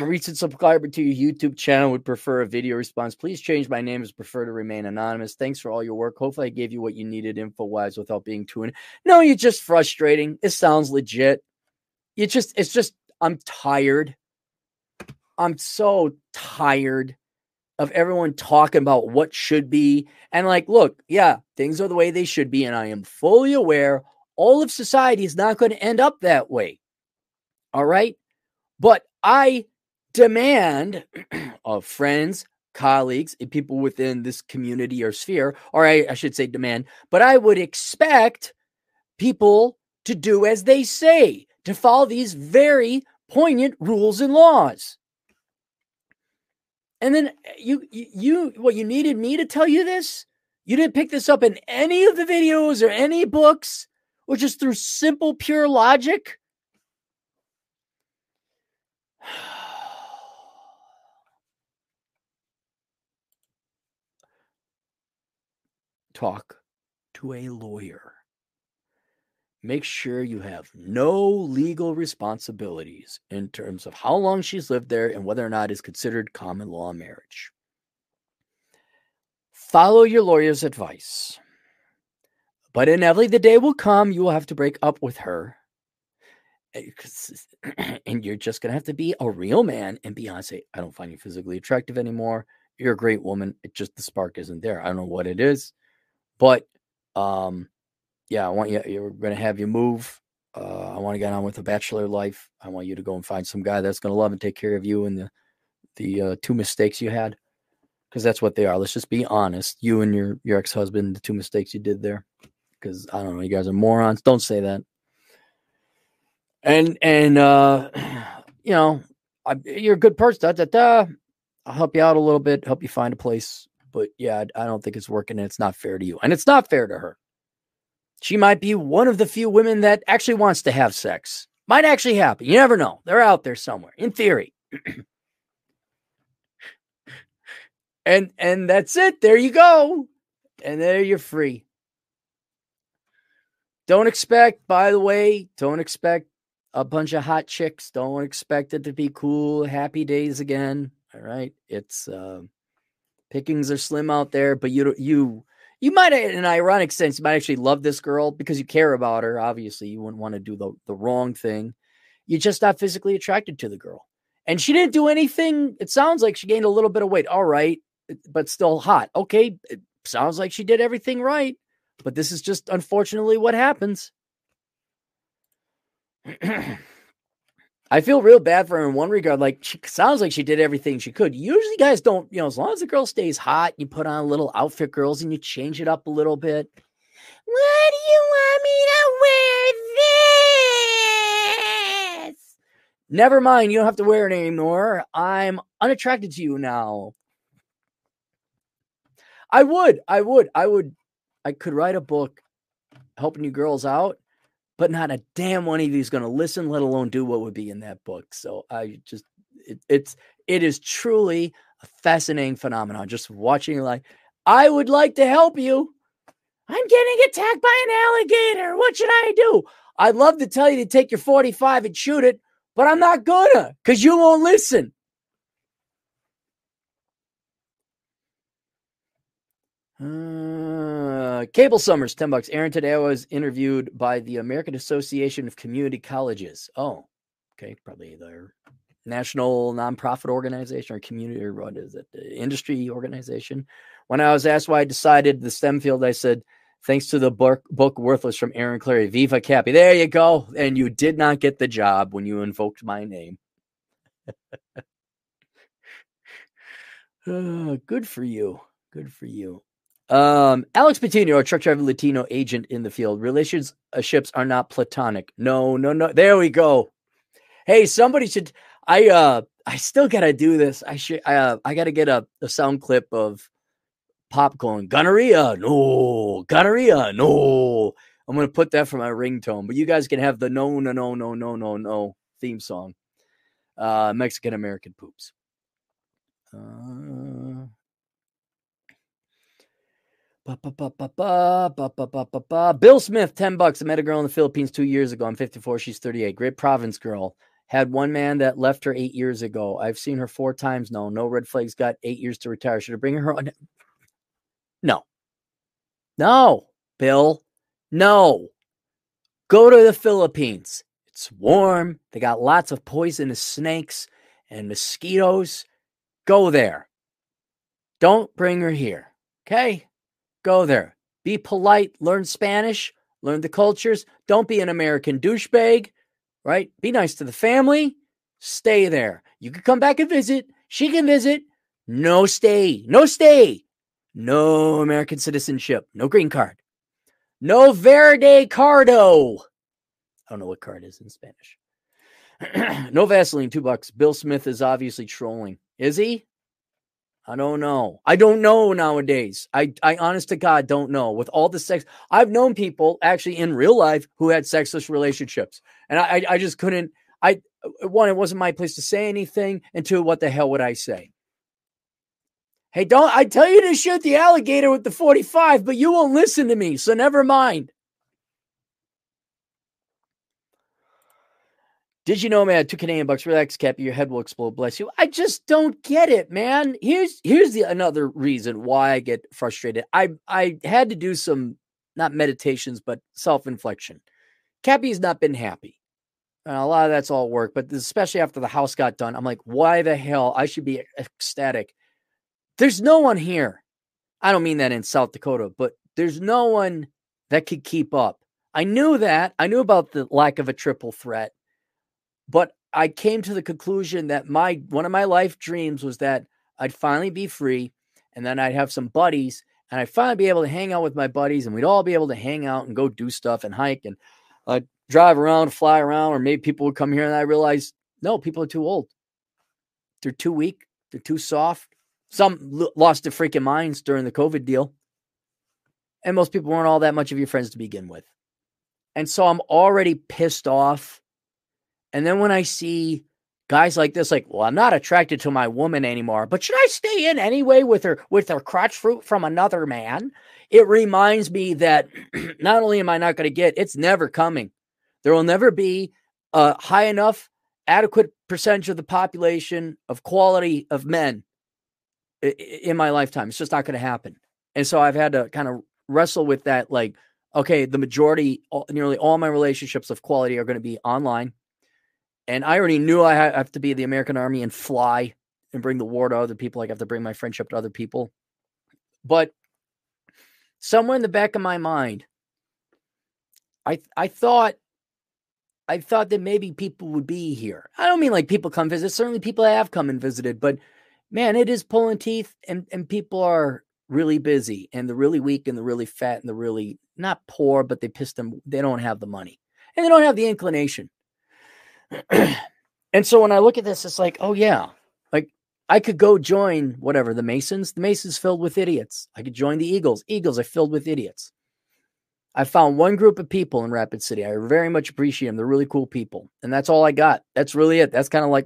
Recent subscriber to your YouTube channel would prefer a video response. Please change my name as prefer to remain anonymous. Thanks for all your work. Hopefully I gave you what you needed info-wise without being too in. No, you're just frustrating. It sounds legit. I'm tired. I'm so tired of everyone talking about what should be. And like, look, yeah, things are the way they should be. And I am fully aware all of society is not going to end up that way. All right. But I demand of friends, colleagues, and people within this community or sphere, or I should say demand, but I would expect people to do as they say, to follow these very poignant rules and laws. And then you needed me to tell you this? You didn't pick this up in any of the videos or any books, or just through simple, pure logic? Talk to a lawyer. Make sure you have no legal responsibilities in terms of how long she's lived there and whether or not it's considered common law marriage. Follow your lawyer's advice. But inevitably the day will come you will have to break up with her. And you're just going to have to be a real man and Beyonce, I don't find you physically attractive anymore. You're a great woman. It just, the spark isn't there. I don't know what it is, but yeah, I want you, you're going to have you move. I want to get on with the bachelor life. I want you to go and find some guy that's going to love and take care of you and the two mistakes you had. Cause that's what they are. Let's just be honest. You and your ex-husband, the two mistakes you did there. Cause I don't know. You guys are morons. Don't say that. And you know, you're a good person. I'll help you out a little bit, help you find a place. But yeah, I don't think it's working, and it's not fair to you. And it's not fair to her. She might be one of the few women that actually wants to have sex. Might actually happen. You never know. They're out there somewhere, in theory. and that's it. There you go. And there you're free. By the way, don't expect a bunch of hot chicks. Don't expect it to be cool, happy days again. All right. It's pickings are slim out there, but you you might, in an ironic sense, you might actually love this girl because you care about her. Obviously, you wouldn't want to do the wrong thing. You're just not physically attracted to the girl. And she didn't do anything. It sounds like she gained a little bit of weight. All right, but still hot. Okay, it sounds like she did everything right. But this is just, unfortunately, what happens. I feel real bad for her in one regard. Like, she sounds like she did everything she could. Usually guys don't, you know, as long as the girl stays hot, you put on a little outfit, girls, and you change it up a little bit. What do you want me to wear this? Never mind. You don't have to wear it anymore. I'm unattracted to you now. I could write a book helping you girls out, but not a damn one of you is going to listen, let alone do what would be in that book. So I just, it is truly a fascinating phenomenon. Just watching, like, I would like to help you. I'm getting attacked by an alligator. What should I do? I'd love to tell you to take your 45 and shoot it, but I'm not gonna, because you won't listen. Cable Summers, $10. Aaron, today I was interviewed by the American Association of Community Colleges. Oh, okay. Probably their national nonprofit organization or community, or what is it? Industry organization. When I was asked why I decided the STEM field, I said, thanks to the book Worthless from Aaron Clary. Viva Cappy. There you go. And you did not get the job when you invoked my name. Good for you. Good for you. Alex Patino, a truck driver Latino agent in the field. Relationships are not platonic. No. There we go. Hey, somebody should, I still got to do this. I got to get a sound clip of Pop going, Gonorrhea. No, I'm going to put that for my ringtone, but you guys can have the no theme song. Mexican American poops. Bill Smith, $10. I met a girl in the Philippines 2 years ago. I'm 54. She's 38. Great province girl. Had one man that left her 8 years ago. I've seen her 4 times now. No red flags. Got 8 years to retire. Should I bring her on? No, Bill. No. Go to the Philippines. It's warm. They got lots of poisonous snakes and mosquitoes. Go there. Don't bring her here. Okay? Go there. Be polite. Learn Spanish. Learn the cultures. Don't be an American douchebag, right? Be nice to the family. Stay there. You can come back and visit. She can visit. No stay. No American citizenship. No green card. No verde cardo. I don't know what card is in Spanish. No Vaseline, $2. Bill Smith is obviously trolling. Is he? I don't know. I don't know nowadays. I honest to God, don't know. With all the sex, I've known people actually in real life who had sexless relationships. And I just couldn't, one, it wasn't my place to say anything. And two, what the hell would I say? Hey, I tell you to shoot the alligator with the 45, but you won't listen to me. So never mind. Did you know, man, $2 Canadian bucks, relax, Cappy, your head will explode, bless you. I just don't get it, man. Here's another reason why I get frustrated. I had to do some, not meditations, but self-inflection. Cappy's not been happy. And a lot of that's all work, but especially after the house got done, I'm like, why the hell? I should be ecstatic. There's no one here. I don't mean that in South Dakota, but there's no one that could keep up. I knew that. I knew about the lack of a triple threat. But I came to the conclusion that one of my life dreams was that I'd finally be free, and then I'd have some buddies, and I'd finally be able to hang out with my buddies, and we'd all be able to hang out and go do stuff and hike and drive around, fly around, or maybe people would come here, and I realized, no, people are too old. They're too weak. They're too soft. Some lost their freaking minds during the COVID deal, and most people weren't all that much of your friends to begin with. And so I'm already pissed off. And then when I see guys like this, like, well, I'm not attracted to my woman anymore, but should I stay in anyway with her crotch fruit from another man? It reminds me that not only am I not going to get, it's never coming. There will never be a high enough, adequate percentage of the population of quality of men in my lifetime. It's just not going to happen. And so I've had to kind of wrestle with that. Like, okay, the majority, nearly all my relationships of quality are going to be online. And I already knew I have to be the American Army and fly and bring the war to other people. Like I have to bring my friendship to other people. But somewhere in the back of my mind, I thought that maybe people would be here. I don't mean like people come visit. Certainly people have come and visited, but man, it is pulling teeth, and people are really busy, and the really weak and the really fat and the really not poor, but they piss them. They don't have the money and they don't have the inclination. And so when I look at this, it's like, oh yeah, like I could go join whatever, the Masons. The Masons filled with idiots. I could join the Eagles. Eagles are filled with idiots. I found one group of people in Rapid City. I very much appreciate them. They're really cool people. And that's all I got. That's really it. That's kind of like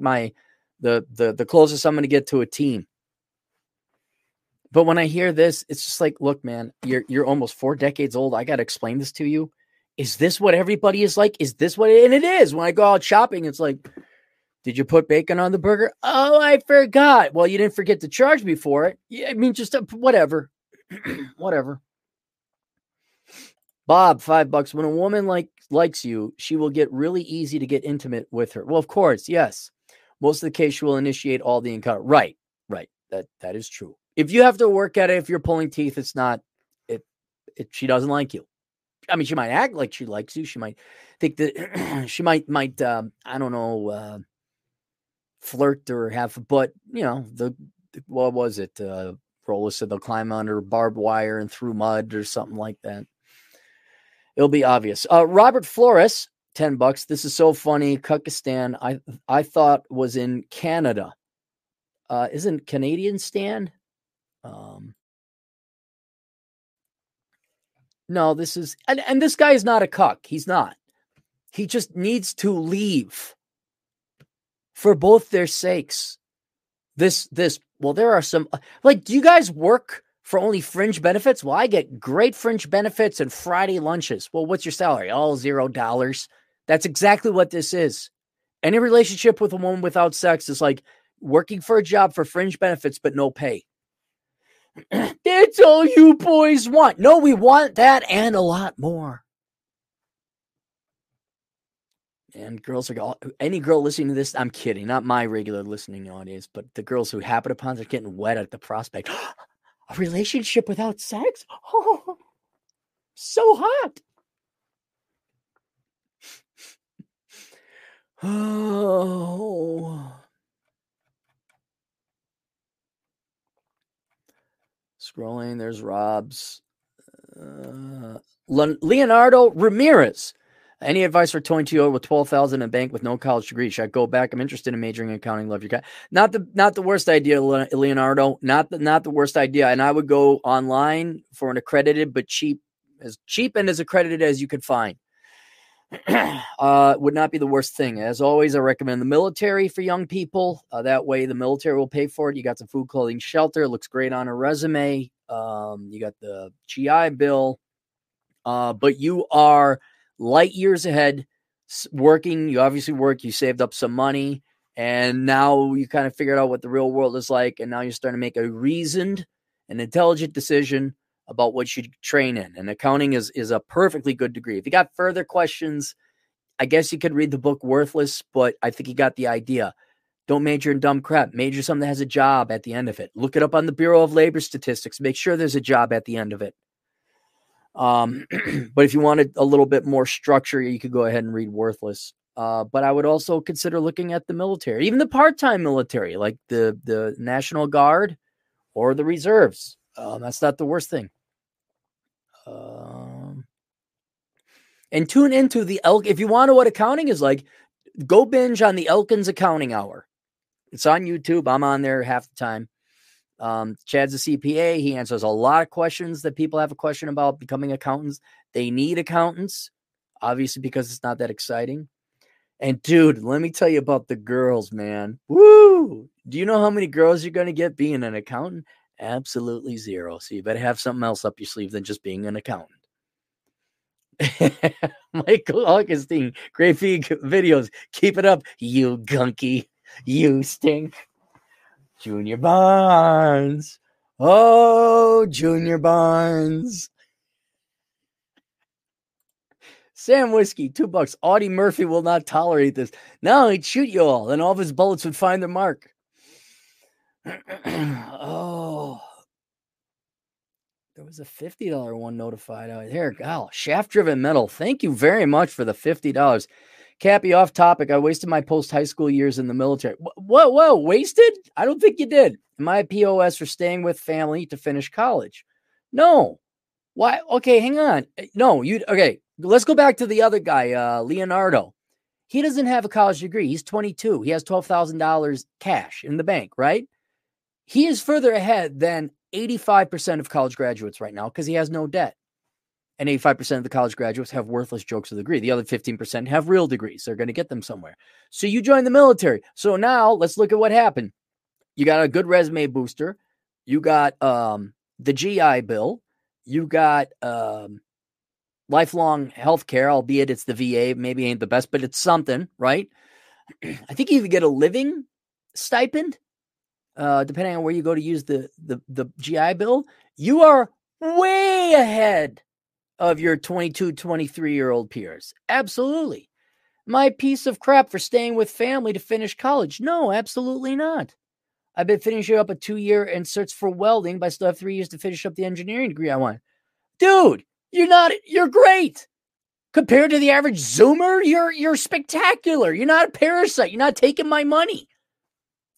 the closest I'm going to get to a team. But when I hear this, it's just like, look, man, you're almost 4 decades old. I got to explain this to you. Is this what everybody is like? Is this what it is? And it is. When I go out shopping, it's like, did you put bacon on the burger? Oh, I forgot. Well, you didn't forget to charge me for it. Yeah, I mean, just whatever, whatever. Bob, $5. When a woman likes you, she will get really easy to get intimate with her. Well, of course, yes. Most of the case, she will initiate all the encounter. Right, right. That is true. If you have to work at it, if you're pulling teeth, it's not. She doesn't like you. I mean, she might act like she likes you. She might think that she might I don't know, flirt or have. But you know, what was it? Rolla said they'll climb under barbed wire and through mud or something like that. It'll be obvious. Robert Flores, $10. This is so funny. Kyrgyzstan, I thought was in Canada. Isn't Canadian Stan? No, this is, and this guy is not a cuck. He's not. He just needs to leave for both their sakes. Well, there are some, like, do you guys work for only fringe benefits? Well, I get great fringe benefits and Friday lunches. Well, what's your salary? All $0. That's exactly what this is. Any relationship with a woman without sex is like working for a job for fringe benefits, but no pay. That's all you boys want. No, we want that and a lot more. And girls are any girl listening to this, I'm kidding, not my regular listening audience, but the girls who happen upon are getting wet at the prospect. A relationship without sex? Oh, so hot. Oh. Scrolling, there's Rob's. Leonardo Ramirez. Any advice for 22-year-old with $12,000 in a bank with no college degree? Should I go back? I'm interested in majoring in accounting. Love your guy. Not the worst idea, Leonardo. Not the worst idea. And I would go online for an accredited, but cheap and as accredited as you could find. Would not be the worst thing. As always, I recommend the military for young people. That way, the military will pay for it. You got some food, clothing, shelter. It looks great on a resume. You got the GI Bill. But you are light years ahead working. You obviously work, you saved up some money, and now you kind of figured out what the real world is like. And now you're starting to make a reasoned and intelligent decision about what you train in. And accounting is a perfectly good degree. If you got further questions, I guess you could read the book Worthless, but I think you got the idea. Don't major in dumb crap. Major something that has a job at the end of it. Look it up on the Bureau of Labor Statistics. Make sure there's a job at the end of it. But if you wanted a little bit more structure, you could go ahead and read Worthless. But I would also consider looking at the military, even the part-time military, like the National Guard or the reserves. That's not the worst thing. And tune into the Elk. If you want to know what accounting is like, go binge on the Elkins Accounting Hour. It's on YouTube. I'm on there half the time. Chad's a CPA. He answers a lot of questions that people have a question about becoming accountants. They need accountants, obviously, because it's not that exciting. And dude, let me tell you about the girls, man. Woo! Do you know how many girls you're going to get being an accountant? Absolutely zero. So you better have something else up your sleeve than just being an accountant. Michael Augustine, great videos. Keep it up, you gunky. You stink. Junior Bonds. Oh, Junior Barnes. Sam Whiskey, $2. Audie Murphy will not tolerate this. No, he'd shoot you all, and all of his bullets would find their mark. Oh. There was a $50 one notified out here. Wow, shaft driven metal. Thank you very much for the $50. Cappy, off topic. I wasted my post-high school years in the military. Whoa, wasted? I don't think you did. Am I a POS for staying with family to finish college? No. Why? Okay, hang on. No, you. Okay, let's go back to the other guy, Leonardo. He doesn't have a college degree. He's 22. He has $12,000 cash in the bank, right? He is further ahead than 85% of college graduates right now because he has no debt. And 85% of the college graduates have worthless jokes of the degree. The other 15% have real degrees. They're going to get them somewhere. So you join the military. So now let's look at what happened. You got a good resume booster. You got the GI Bill. You got lifelong health care, albeit it's the VA. Maybe ain't the best, but it's something, right? I think you even get a living stipend, depending on where you go to use the GI Bill. You are way ahead of your 22, 23-year-old peers. Absolutely. My piece of crap for staying with family to finish college. No, absolutely not. I've been finishing up a 2-year and search for welding, but I still have 3 years to finish up the engineering degree I want. Dude, you're great. Compared to the average Zoomer, you're spectacular. You're not a parasite. You're not taking my money.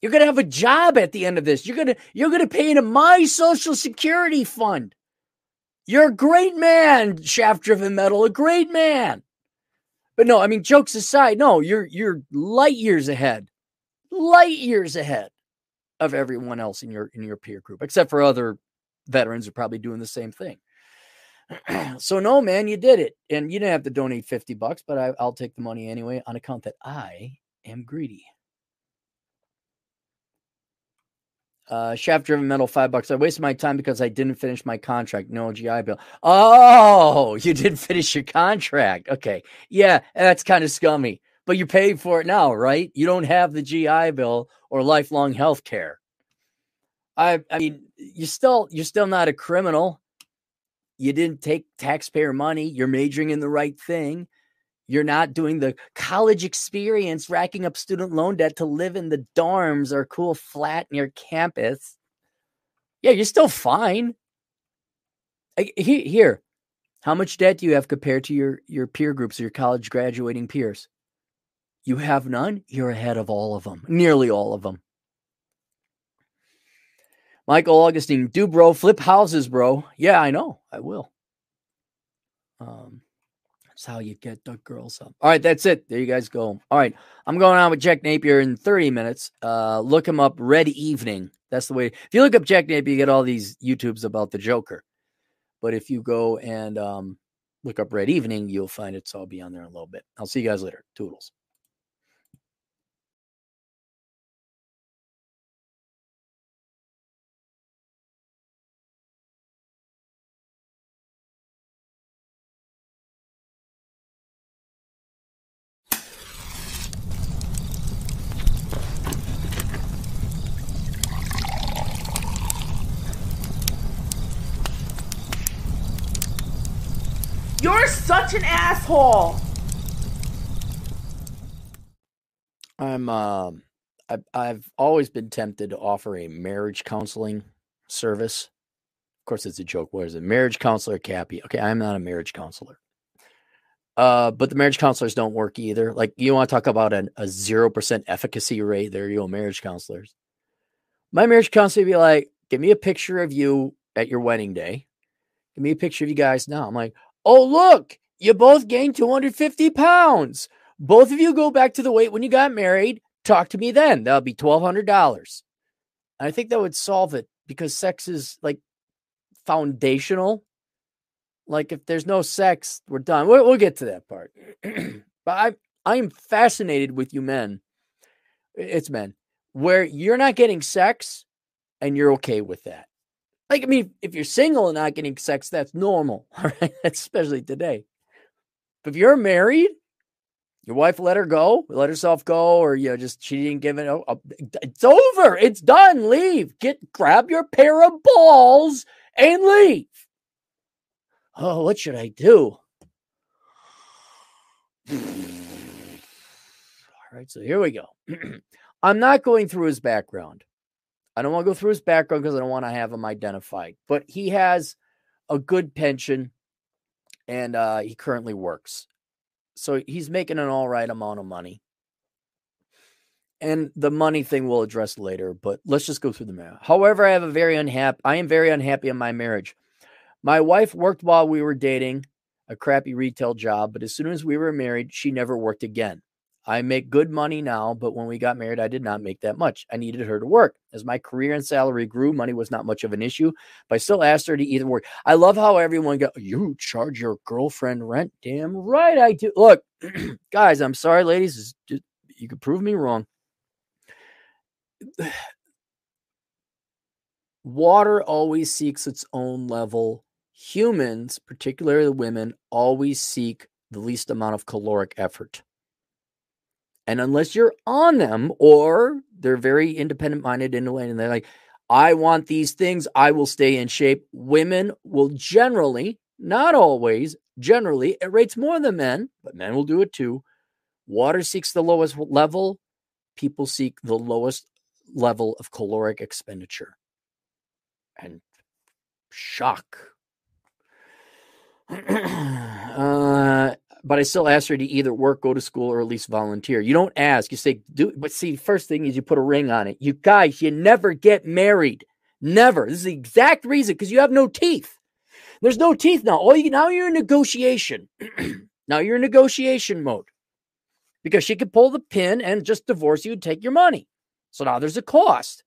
You're going to have a job at the end of this. You're going to pay into my Social Security fund. You're a great man, shaft-driven metal, a great man. But no, I mean, jokes aside, no, you're light years ahead of everyone else in your peer group, except for other veterans who are probably doing the same thing. So no, man, you did it. And you didn't have to donate $50, but I'll take the money anyway on account that I am greedy. Shaft driven metal, $5. I wasted my time because I didn't finish my contract. No GI Bill. Oh, you didn't finish your contract. Okay. Yeah. That's kind of scummy, but you're paying for it now, right? You don't have the GI Bill or lifelong health care. I mean, you're still not a criminal. You didn't take taxpayer money. You're majoring in the right thing. You're not doing the college experience, racking up student loan debt to live in the dorms or cool flat near campus. Yeah, you're still fine. Here, how much debt do you have compared to your peer groups, your college graduating peers? You have none. You're ahead of all of them, nearly all of them. Michael Augustine, do bro, flip houses, bro. Yeah, I know. I will. That's how you get the girls up. All right, that's it. There you guys go. All right, I'm going on with Jack Napier in 30 minutes. Look him up, Red Evening. That's the way. If you look up Jack Napier, you get all these YouTubes about the Joker. But if you go and look up Red Evening, you'll find it. So I'll be on there in a little bit. I'll see you guys later. Toodles. You're such an asshole. I've always been tempted to offer a marriage counseling service. Of course, it's a joke. What is it? Marriage counselor, Cappy. Okay, I'm not a marriage counselor. But the marriage counselors don't work either. Like, you want to talk about a 0% efficacy rate? There you go, marriage counselors. My marriage counselor would be like, give me a picture of you at your wedding day. Give me a picture of you guys now. I'm like, oh, look, you both gained 250 pounds. Both of you go back to the weight when you got married. Talk to me then. That'll be $1,200. I think that would solve it because sex is like foundational. Like if there's no sex, we're done. We'll get to that part. But I am fascinated with you men. It's men where you're not getting sex and you're okay with that. Like, I mean, if you're single and not getting sex, that's normal, all right? Especially today. But if you're married, Your wife let her go, let herself go, or you know, just she didn't give it. It's over. It's done. Leave. Grab your pair of balls and leave. Oh, what should I do? All right, so here we go. I'm not going through his background. I don't want to go through his background because I don't want to have him identified. But he has a good pension, and he currently works. So he's making an all right amount of money. And the money thing we'll address later, but let's just go through the mail. However, I am very unhappy in my marriage. My wife worked while we were dating, a crappy retail job, but as soon as we were married, she never worked again. I make good money now, but when we got married, I did not make that much. I needed her to work. As my career and salary grew, money was not much of an issue, but I still asked her to either work. I love how everyone goes, you charge your girlfriend rent? Damn right I do. Look, guys, I'm sorry, ladies. You could prove me wrong. Water always seeks its own level. Humans, particularly women, always seek the least amount of caloric effort. And unless you're on them or they're very independent-minded in a way, and they're like, I want these things, I will stay in shape. Women will generally, not always, generally, it rates more than men, but men will do it too. Water seeks the lowest level. People seek the lowest level of caloric expenditure. And shock. But I still asked her to either work, go to school, or at least volunteer. You don't ask. You say, do. But see, first thing is you put a ring on it. You guys, you never get married. Never. This is the exact reason, because you have no teeth. There's no teeth now. Now you're in negotiation. Now you're in negotiation mode. Because she could pull the pin and just divorce you and take your money. So now there's a cost.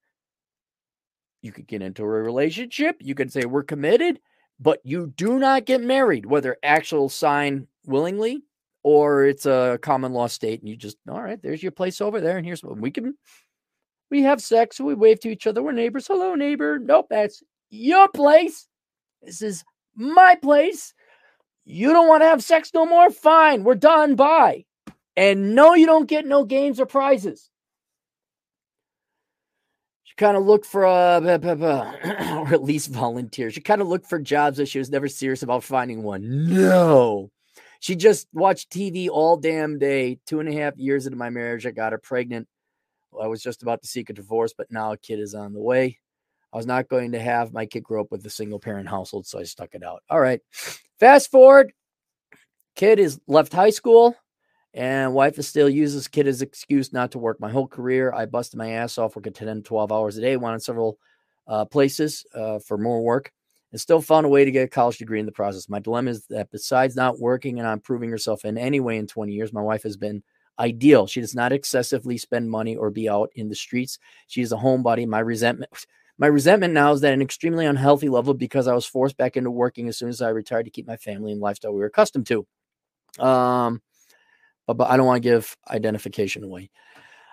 You could get into a relationship. You could say, we're committed. But you do not get married, whether actual sign willingly, or it's a common law state, and you just, all right, there's your place over there, and here's what we have sex, we wave to each other, we're neighbors, hello neighbor, nope, that's your place, this is my place, you don't want to have sex no more, fine, we're done, bye, and no, you don't get no games or prizes. She kind of looked for, or at least volunteers, she kind of looked for jobs that she was never serious about finding one, no. She just watched TV all damn day. 2.5 years into my marriage, I got her pregnant. Well, I was just about to seek a divorce, but now a kid is on the way. I was not going to have my kid grow up with a single-parent household, so I stuck it out. All right. Fast forward. Kid has left high school, and wife is still uses kid as excuse not to work my whole career. I busted my ass off working 10 to 12 hours a day, wanted several places for more work. And still found a way to get a college degree in the process. My dilemma is that besides not working and not proving herself in any way in 20 years, my wife has been ideal. She does not excessively spend money or be out in the streets. She is a homebody. My resentment now is at an extremely unhealthy level because I was forced back into working as soon as I retired to keep my family and lifestyle we were accustomed to. But I don't want to give identification away.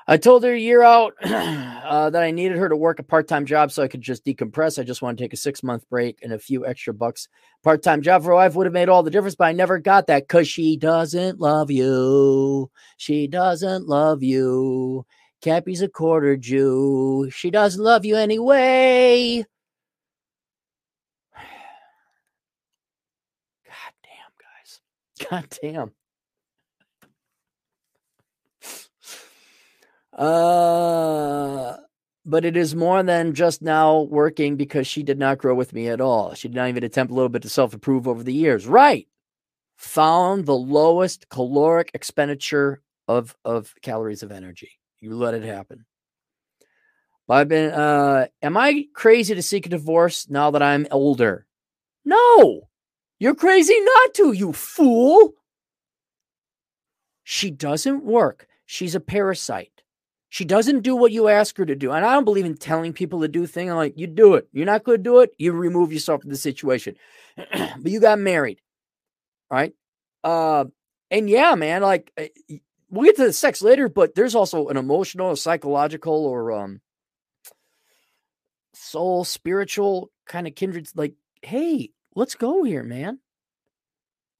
I told her a year out that I needed her to work a part-time job so I could just decompress. I just want to take a 6-month break and a few extra bucks. Part-time job for my wife would have made all the difference, but I never got that because she doesn't love you. She doesn't love you. Cappy's a quarter Jew. She doesn't love you anyway. God damn, guys. God damn. But it is more than just now working because she did not grow with me at all. She did not even attempt a little bit to self-improve over the years. Right. Found the lowest caloric expenditure of calories of energy. You let it happen. But I've been, am I crazy to seek a divorce now that I'm older? No, you're crazy not to, you fool. She doesn't work. She's a parasite. She doesn't do what you ask her to do. And I don't believe in telling people to do things. I'm like, you do it. You're not going to do it. You remove yourself from the situation. But you got married. All right. And yeah, man, like we'll get to the sex later, but there's also an emotional, or psychological, or soul, spiritual kind of kindred. Like, hey, let's go here, man.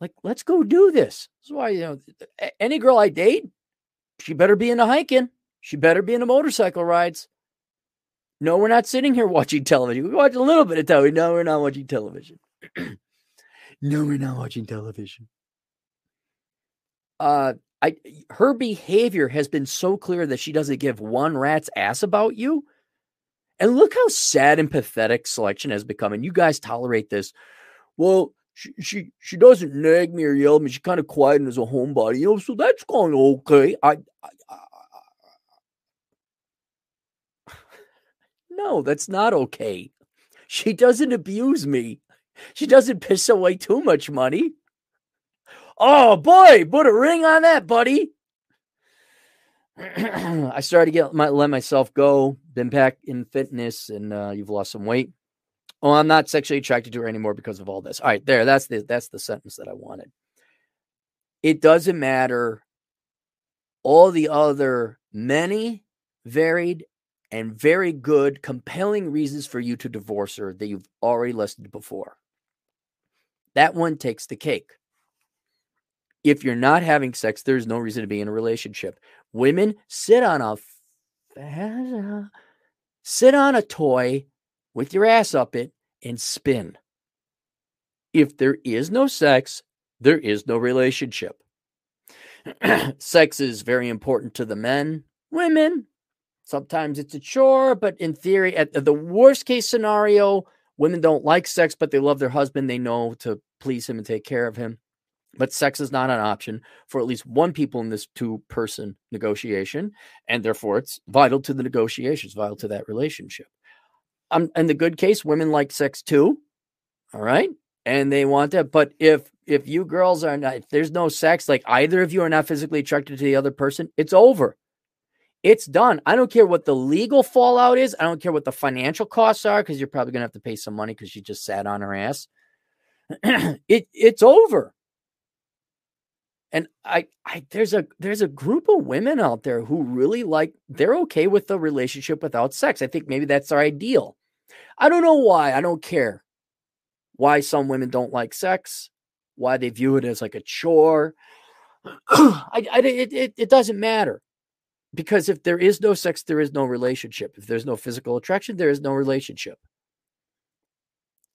Like, let's go do this. That's why, you know, any girl I date, she better be into hiking. She better be into motorcycle rides. No, we're not sitting here watching television. We watch a little bit of television. No, we're not watching television. No, we're not watching television. Her behavior has been so clear that she doesn't give one rat's ass about you. And look how sad and pathetic selection has become. And you guys tolerate this. Well, she doesn't nag me or yell at me. She's kind of quiet and is a homebody. You know, so that's going okay. No, that's not okay. She doesn't abuse me. She doesn't piss away too much money. Oh, boy, put a ring on that, buddy. I started to let myself go. Been back in fitness, and you've lost some weight. Oh, I'm not sexually attracted to her anymore because of all this. All right, there. That's the sentence that I wanted. It doesn't matter. All the other many varied and very good, compelling reasons for you to divorce her that you've already listed before. That one takes the cake. If you're not having sex, there's no reason to be in a relationship. Women sit on a toy with your ass up it and spin. If there is no sex, there is no relationship. Sex is very important to the men. Women, sometimes it's a chore, but in theory, at the worst case scenario, women don't like sex, but they love their husband. They know to please him and take care of him. But sex is not an option for at least one people in this two-person negotiation, and therefore it's vital to the negotiations, vital to that relationship. In the good case, women like sex too, all right? And they want that. But if you girls are not, if there's no sex, like either of you are not physically attracted to the other person, it's over. It's done. I don't care what the legal fallout is. I don't care what the financial costs are, because you're probably going to have to pay some money because she just sat on her ass. It's over. And there's a group of women out there who really they're okay with the relationship without sex. I think maybe that's our ideal. I don't know why. I don't care why some women don't like sex, why they view it as like a chore. It doesn't matter, because if there is no sex, there is no relationship. If there's no physical attraction, there is no relationship.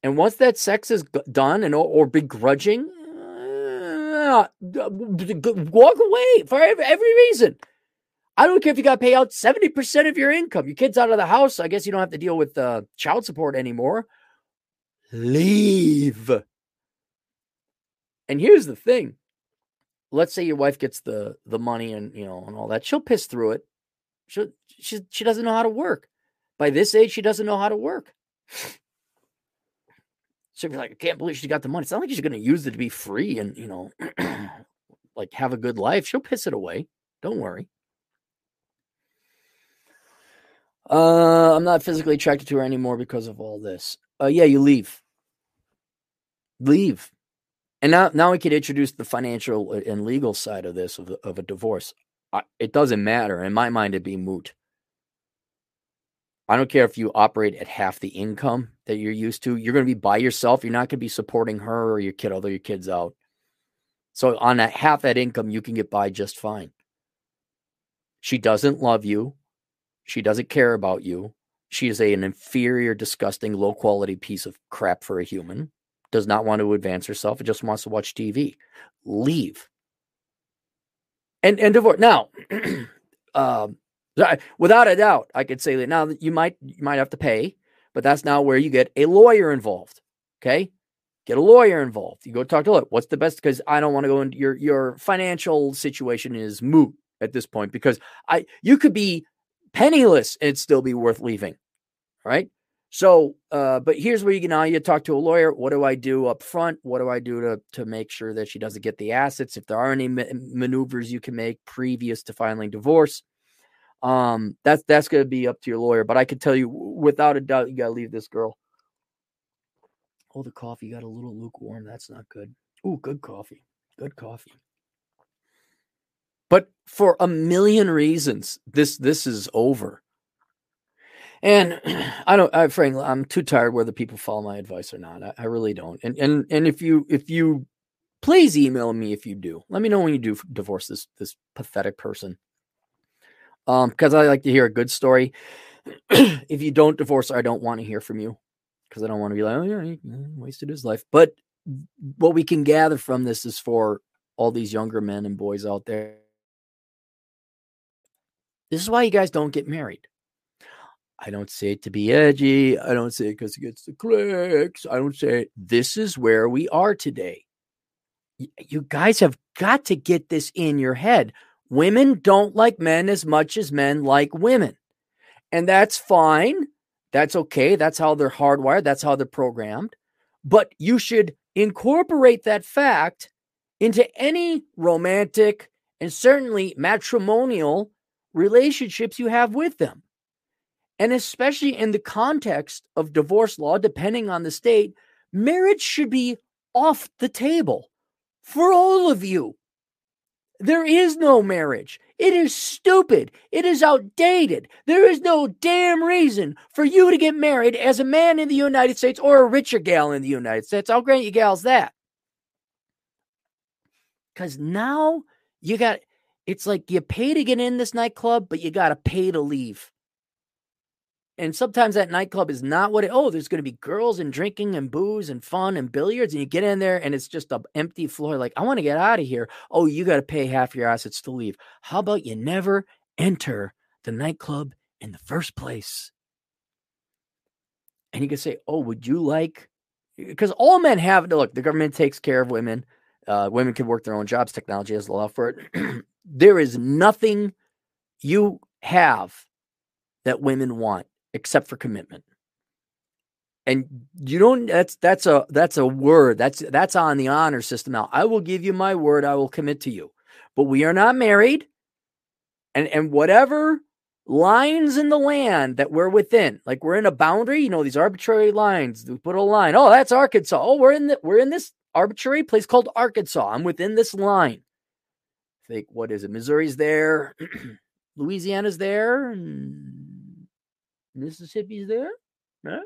And once that sex is done and or begrudging, walk away for every reason. I don't care if you got to pay out 70% of your income. Your kid's out of the house. So I guess you don't have to deal with child support anymore. Leave. And here's the thing. Let's say your wife gets the money and, you know, and all that. She'll piss through it. She doesn't know how to work. By this age, she doesn't know how to work. She'll be like, I can't believe she got the money. It's not like she's going to use it to be free and, you know, like have a good life. She'll piss it away. Don't worry. I'm not physically attracted to her anymore because of all this. Yeah, you leave. Leave. And now we could introduce the financial and legal side of this, of a divorce. It doesn't matter. In my mind, it'd be moot. I don't care if you operate at half the income that you're used to. You're going to be by yourself. You're not going to be supporting her or your kid, although your kid's out. So on that half that income, you can get by just fine. She doesn't love you. She doesn't care about you. She is an inferior, disgusting, low-quality piece of crap for a human. Does not want to advance herself. It just wants to watch TV. Leave. And divorce. Now, without a doubt, I could say that now that you might have to pay, but that's now where you get a lawyer involved. Okay, get a lawyer involved. You go talk to a lawyer. What's the best? Because I don't want to go into your financial situation is moot at this point, because you could be penniless and it'd still be worth leaving. All right. So, but here's where you talk to a lawyer. What do I do up front? What do I do to make sure that she doesn't get the assets? If there are any maneuvers you can make previous to filing divorce. That's going to be up to your lawyer, but I can tell you without a doubt, you got to leave this girl. Oh, the coffee got a little lukewarm. That's not good. Ooh, good coffee. Good coffee. But for a million reasons, this is over. And frankly, I'm too tired whether people follow my advice or not. I really don't. And if you Please email me if you do. Let me know when you do divorce this pathetic person. Because I like to hear a good story. If you don't divorce, I don't want to hear from you. Because I don't want to be like, oh, yeah, he wasted his life. But what we can gather from this is for all these younger men and boys out there. This is why you guys don't get married. I don't say it to be edgy. I don't say it because it gets the clicks. I don't say it. This is where we are today. You guys have got to get this in your head. Women don't like men as much as men like women. And that's fine. That's okay. That's how they're hardwired. That's how they're programmed. But you should incorporate that fact into any romantic and certainly matrimonial relationships you have with them. And especially in the context of divorce law, depending on the state, marriage should be off the table for all of you. There is no marriage. It is stupid. It is outdated. There is no damn reason for you to get married as a man in the United States or a richer gal in the United States. I'll grant you gals that. Because now you got, it's like you pay to get in this nightclub, but you got to pay to leave. And sometimes that nightclub is not what it, oh, there's going to be girls and drinking and booze and fun and billiards. And you get in there and it's just an empty floor. Like, I want to get out of here. Oh, you got to pay half your assets to leave. How about you never enter the nightclub in the first place? And you can say, oh, would you like, because all men have, look, the government takes care of women. Women can work their own jobs. Technology has allowed for it. There is nothing you have that women want, except for commitment. And you don't, that's a word. That's on the honor system. Now, I will give you my word. I will commit to you, but we are not married, and whatever lines in the land that we're within, like we're in a boundary, you know, these arbitrary lines, we put a line. Oh, that's Arkansas. Oh, we're in this arbitrary place called Arkansas. I'm within this line. Think, what is it? Missouri's there. Louisiana's there. Mississippi's there, huh?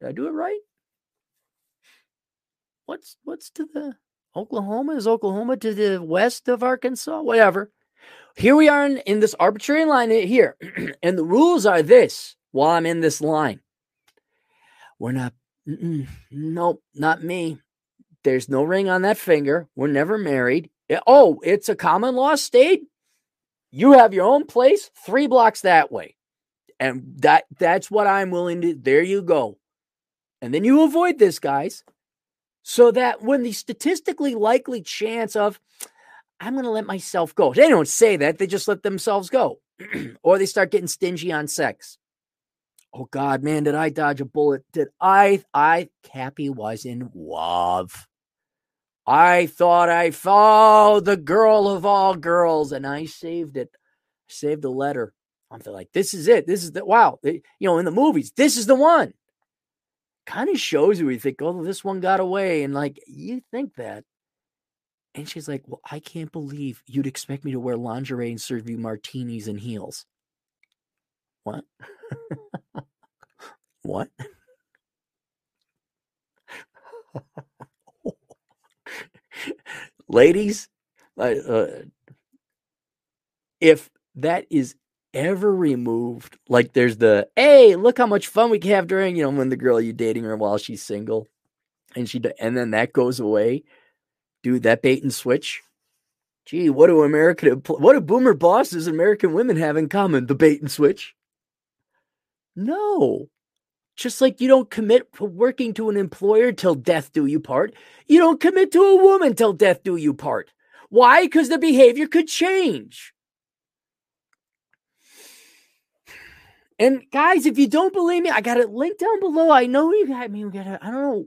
Did I do it right? What's to the Oklahoma? Is Oklahoma to the west of Arkansas? Whatever. Here we are in this arbitrary line here. And the rules are this while I'm in this line. We're not, nope, not me. There's no ring on that finger. We're never married. Oh, it's a common law state. You have your own place 3 blocks that way. And that's what I'm willing to, there you go. And then you avoid this, guys, so that when the statistically likely chance of, I'm going to let myself go. They don't say that. They just let themselves go. Or they start getting stingy on sex. Oh, God, man, did I dodge a bullet? Did I, Cappy was in love. I thought I found the girl of all girls, and I saved it. I saved a letter. I'm like, this is it. This is the, wow. You know, in the movies, this is the one. Kind of shows you, we think, oh, this one got away. And like, you think that. And she's like, well, I can't believe you'd expect me to wear lingerie and serve you martinis and heels. What? What? Ladies, if that is ever removed, like there's the, hey, look how much fun we can have during, you know, when the girl you're dating her while she's single, and she, and then that goes away, dude, that bait and switch. Gee, what do boomer bosses and American women have in common? The bait and switch. No, just like you don't commit to working to an employer till death do you part, you don't commit to a woman till death do you part. Why? Because the behavior could change. And guys, if you don't believe me, I got it linked down below. I know you got me. I don't know.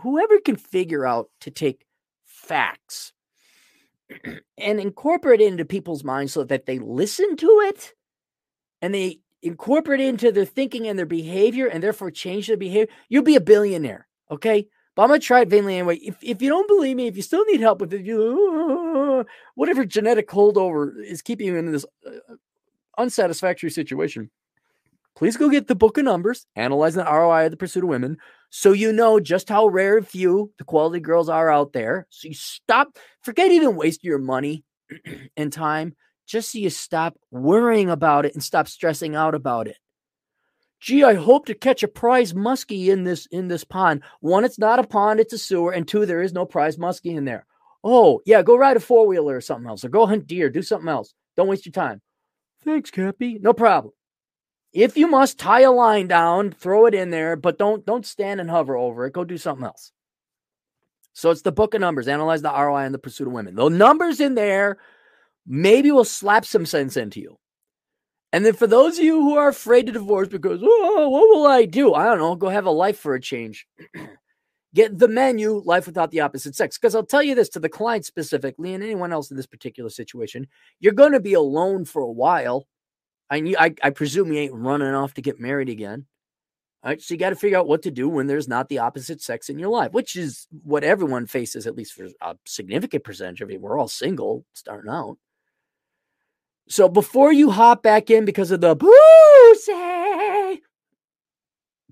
Whoever can figure out to take facts and incorporate it into people's minds so that they listen to it and they incorporate it into their thinking and their behavior and therefore change their behavior, you'll be a billionaire. Okay. But I'm going to try it vainly anyway. If you don't believe me, if you still need help with it, whatever genetic holdover is keeping you in this unsatisfactory situation, please go get the book of numbers, analyzing the ROI of the pursuit of women, so you know just how rare and few the quality girls are out there. So you stop, forget even waste your money and time, just so you stop worrying about it and stop stressing out about it. Gee, I hope to catch a prize muskie in this pond. One, it's not a pond, it's a sewer. And two, there is no prize muskie in there. Oh, yeah, go ride a four-wheeler or something else. Or go hunt deer, do something else. Don't waste your time. Thanks, Cappy. No problem. If you must, tie a line down, throw it in there, but don't stand and hover over it. Go do something else. So it's the book of numbers. Analyze the ROI in the pursuit of women. The numbers in there maybe will slap some sense into you. And then for those of you who are afraid to divorce because, oh, what will I do? I don't know. Go have a life for a change. Get the menu, Life Without the Opposite Sex. Because I'll tell you this to the client specifically and anyone else in this particular situation, you're going to be alone for a while. I presume you ain't running off to get married again. All right, so you got to figure out what to do when there's not the opposite sex in your life, which is what everyone faces, at least for a significant percentage of it. We're all single starting out. So before you hop back in because of the boozy,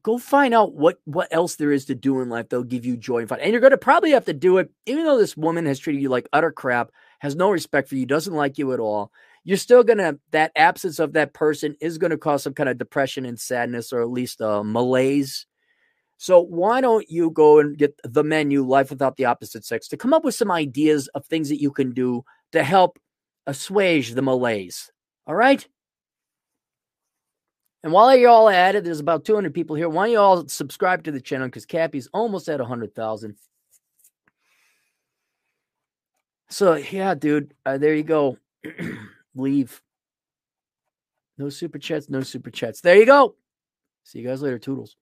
go find out what else there is to do in life that'll give you joy and fun. And you're going to probably have to do it, even though this woman has treated you like utter crap, has no respect for you, doesn't like you at all. You're still going to, that absence of that person is going to cause some kind of depression and sadness, or at least a malaise. So why don't you go and get the menu, Life Without the Opposite Sex, to come up with some ideas of things that you can do to help assuage the malaise. All right. And while you're all at it, there's about 200 people here. Why don't you all subscribe to the channel? Because Cappy's almost at 100,000. So yeah, dude, there you go. Leave. No super chats. There you go. See you guys later. Toodles.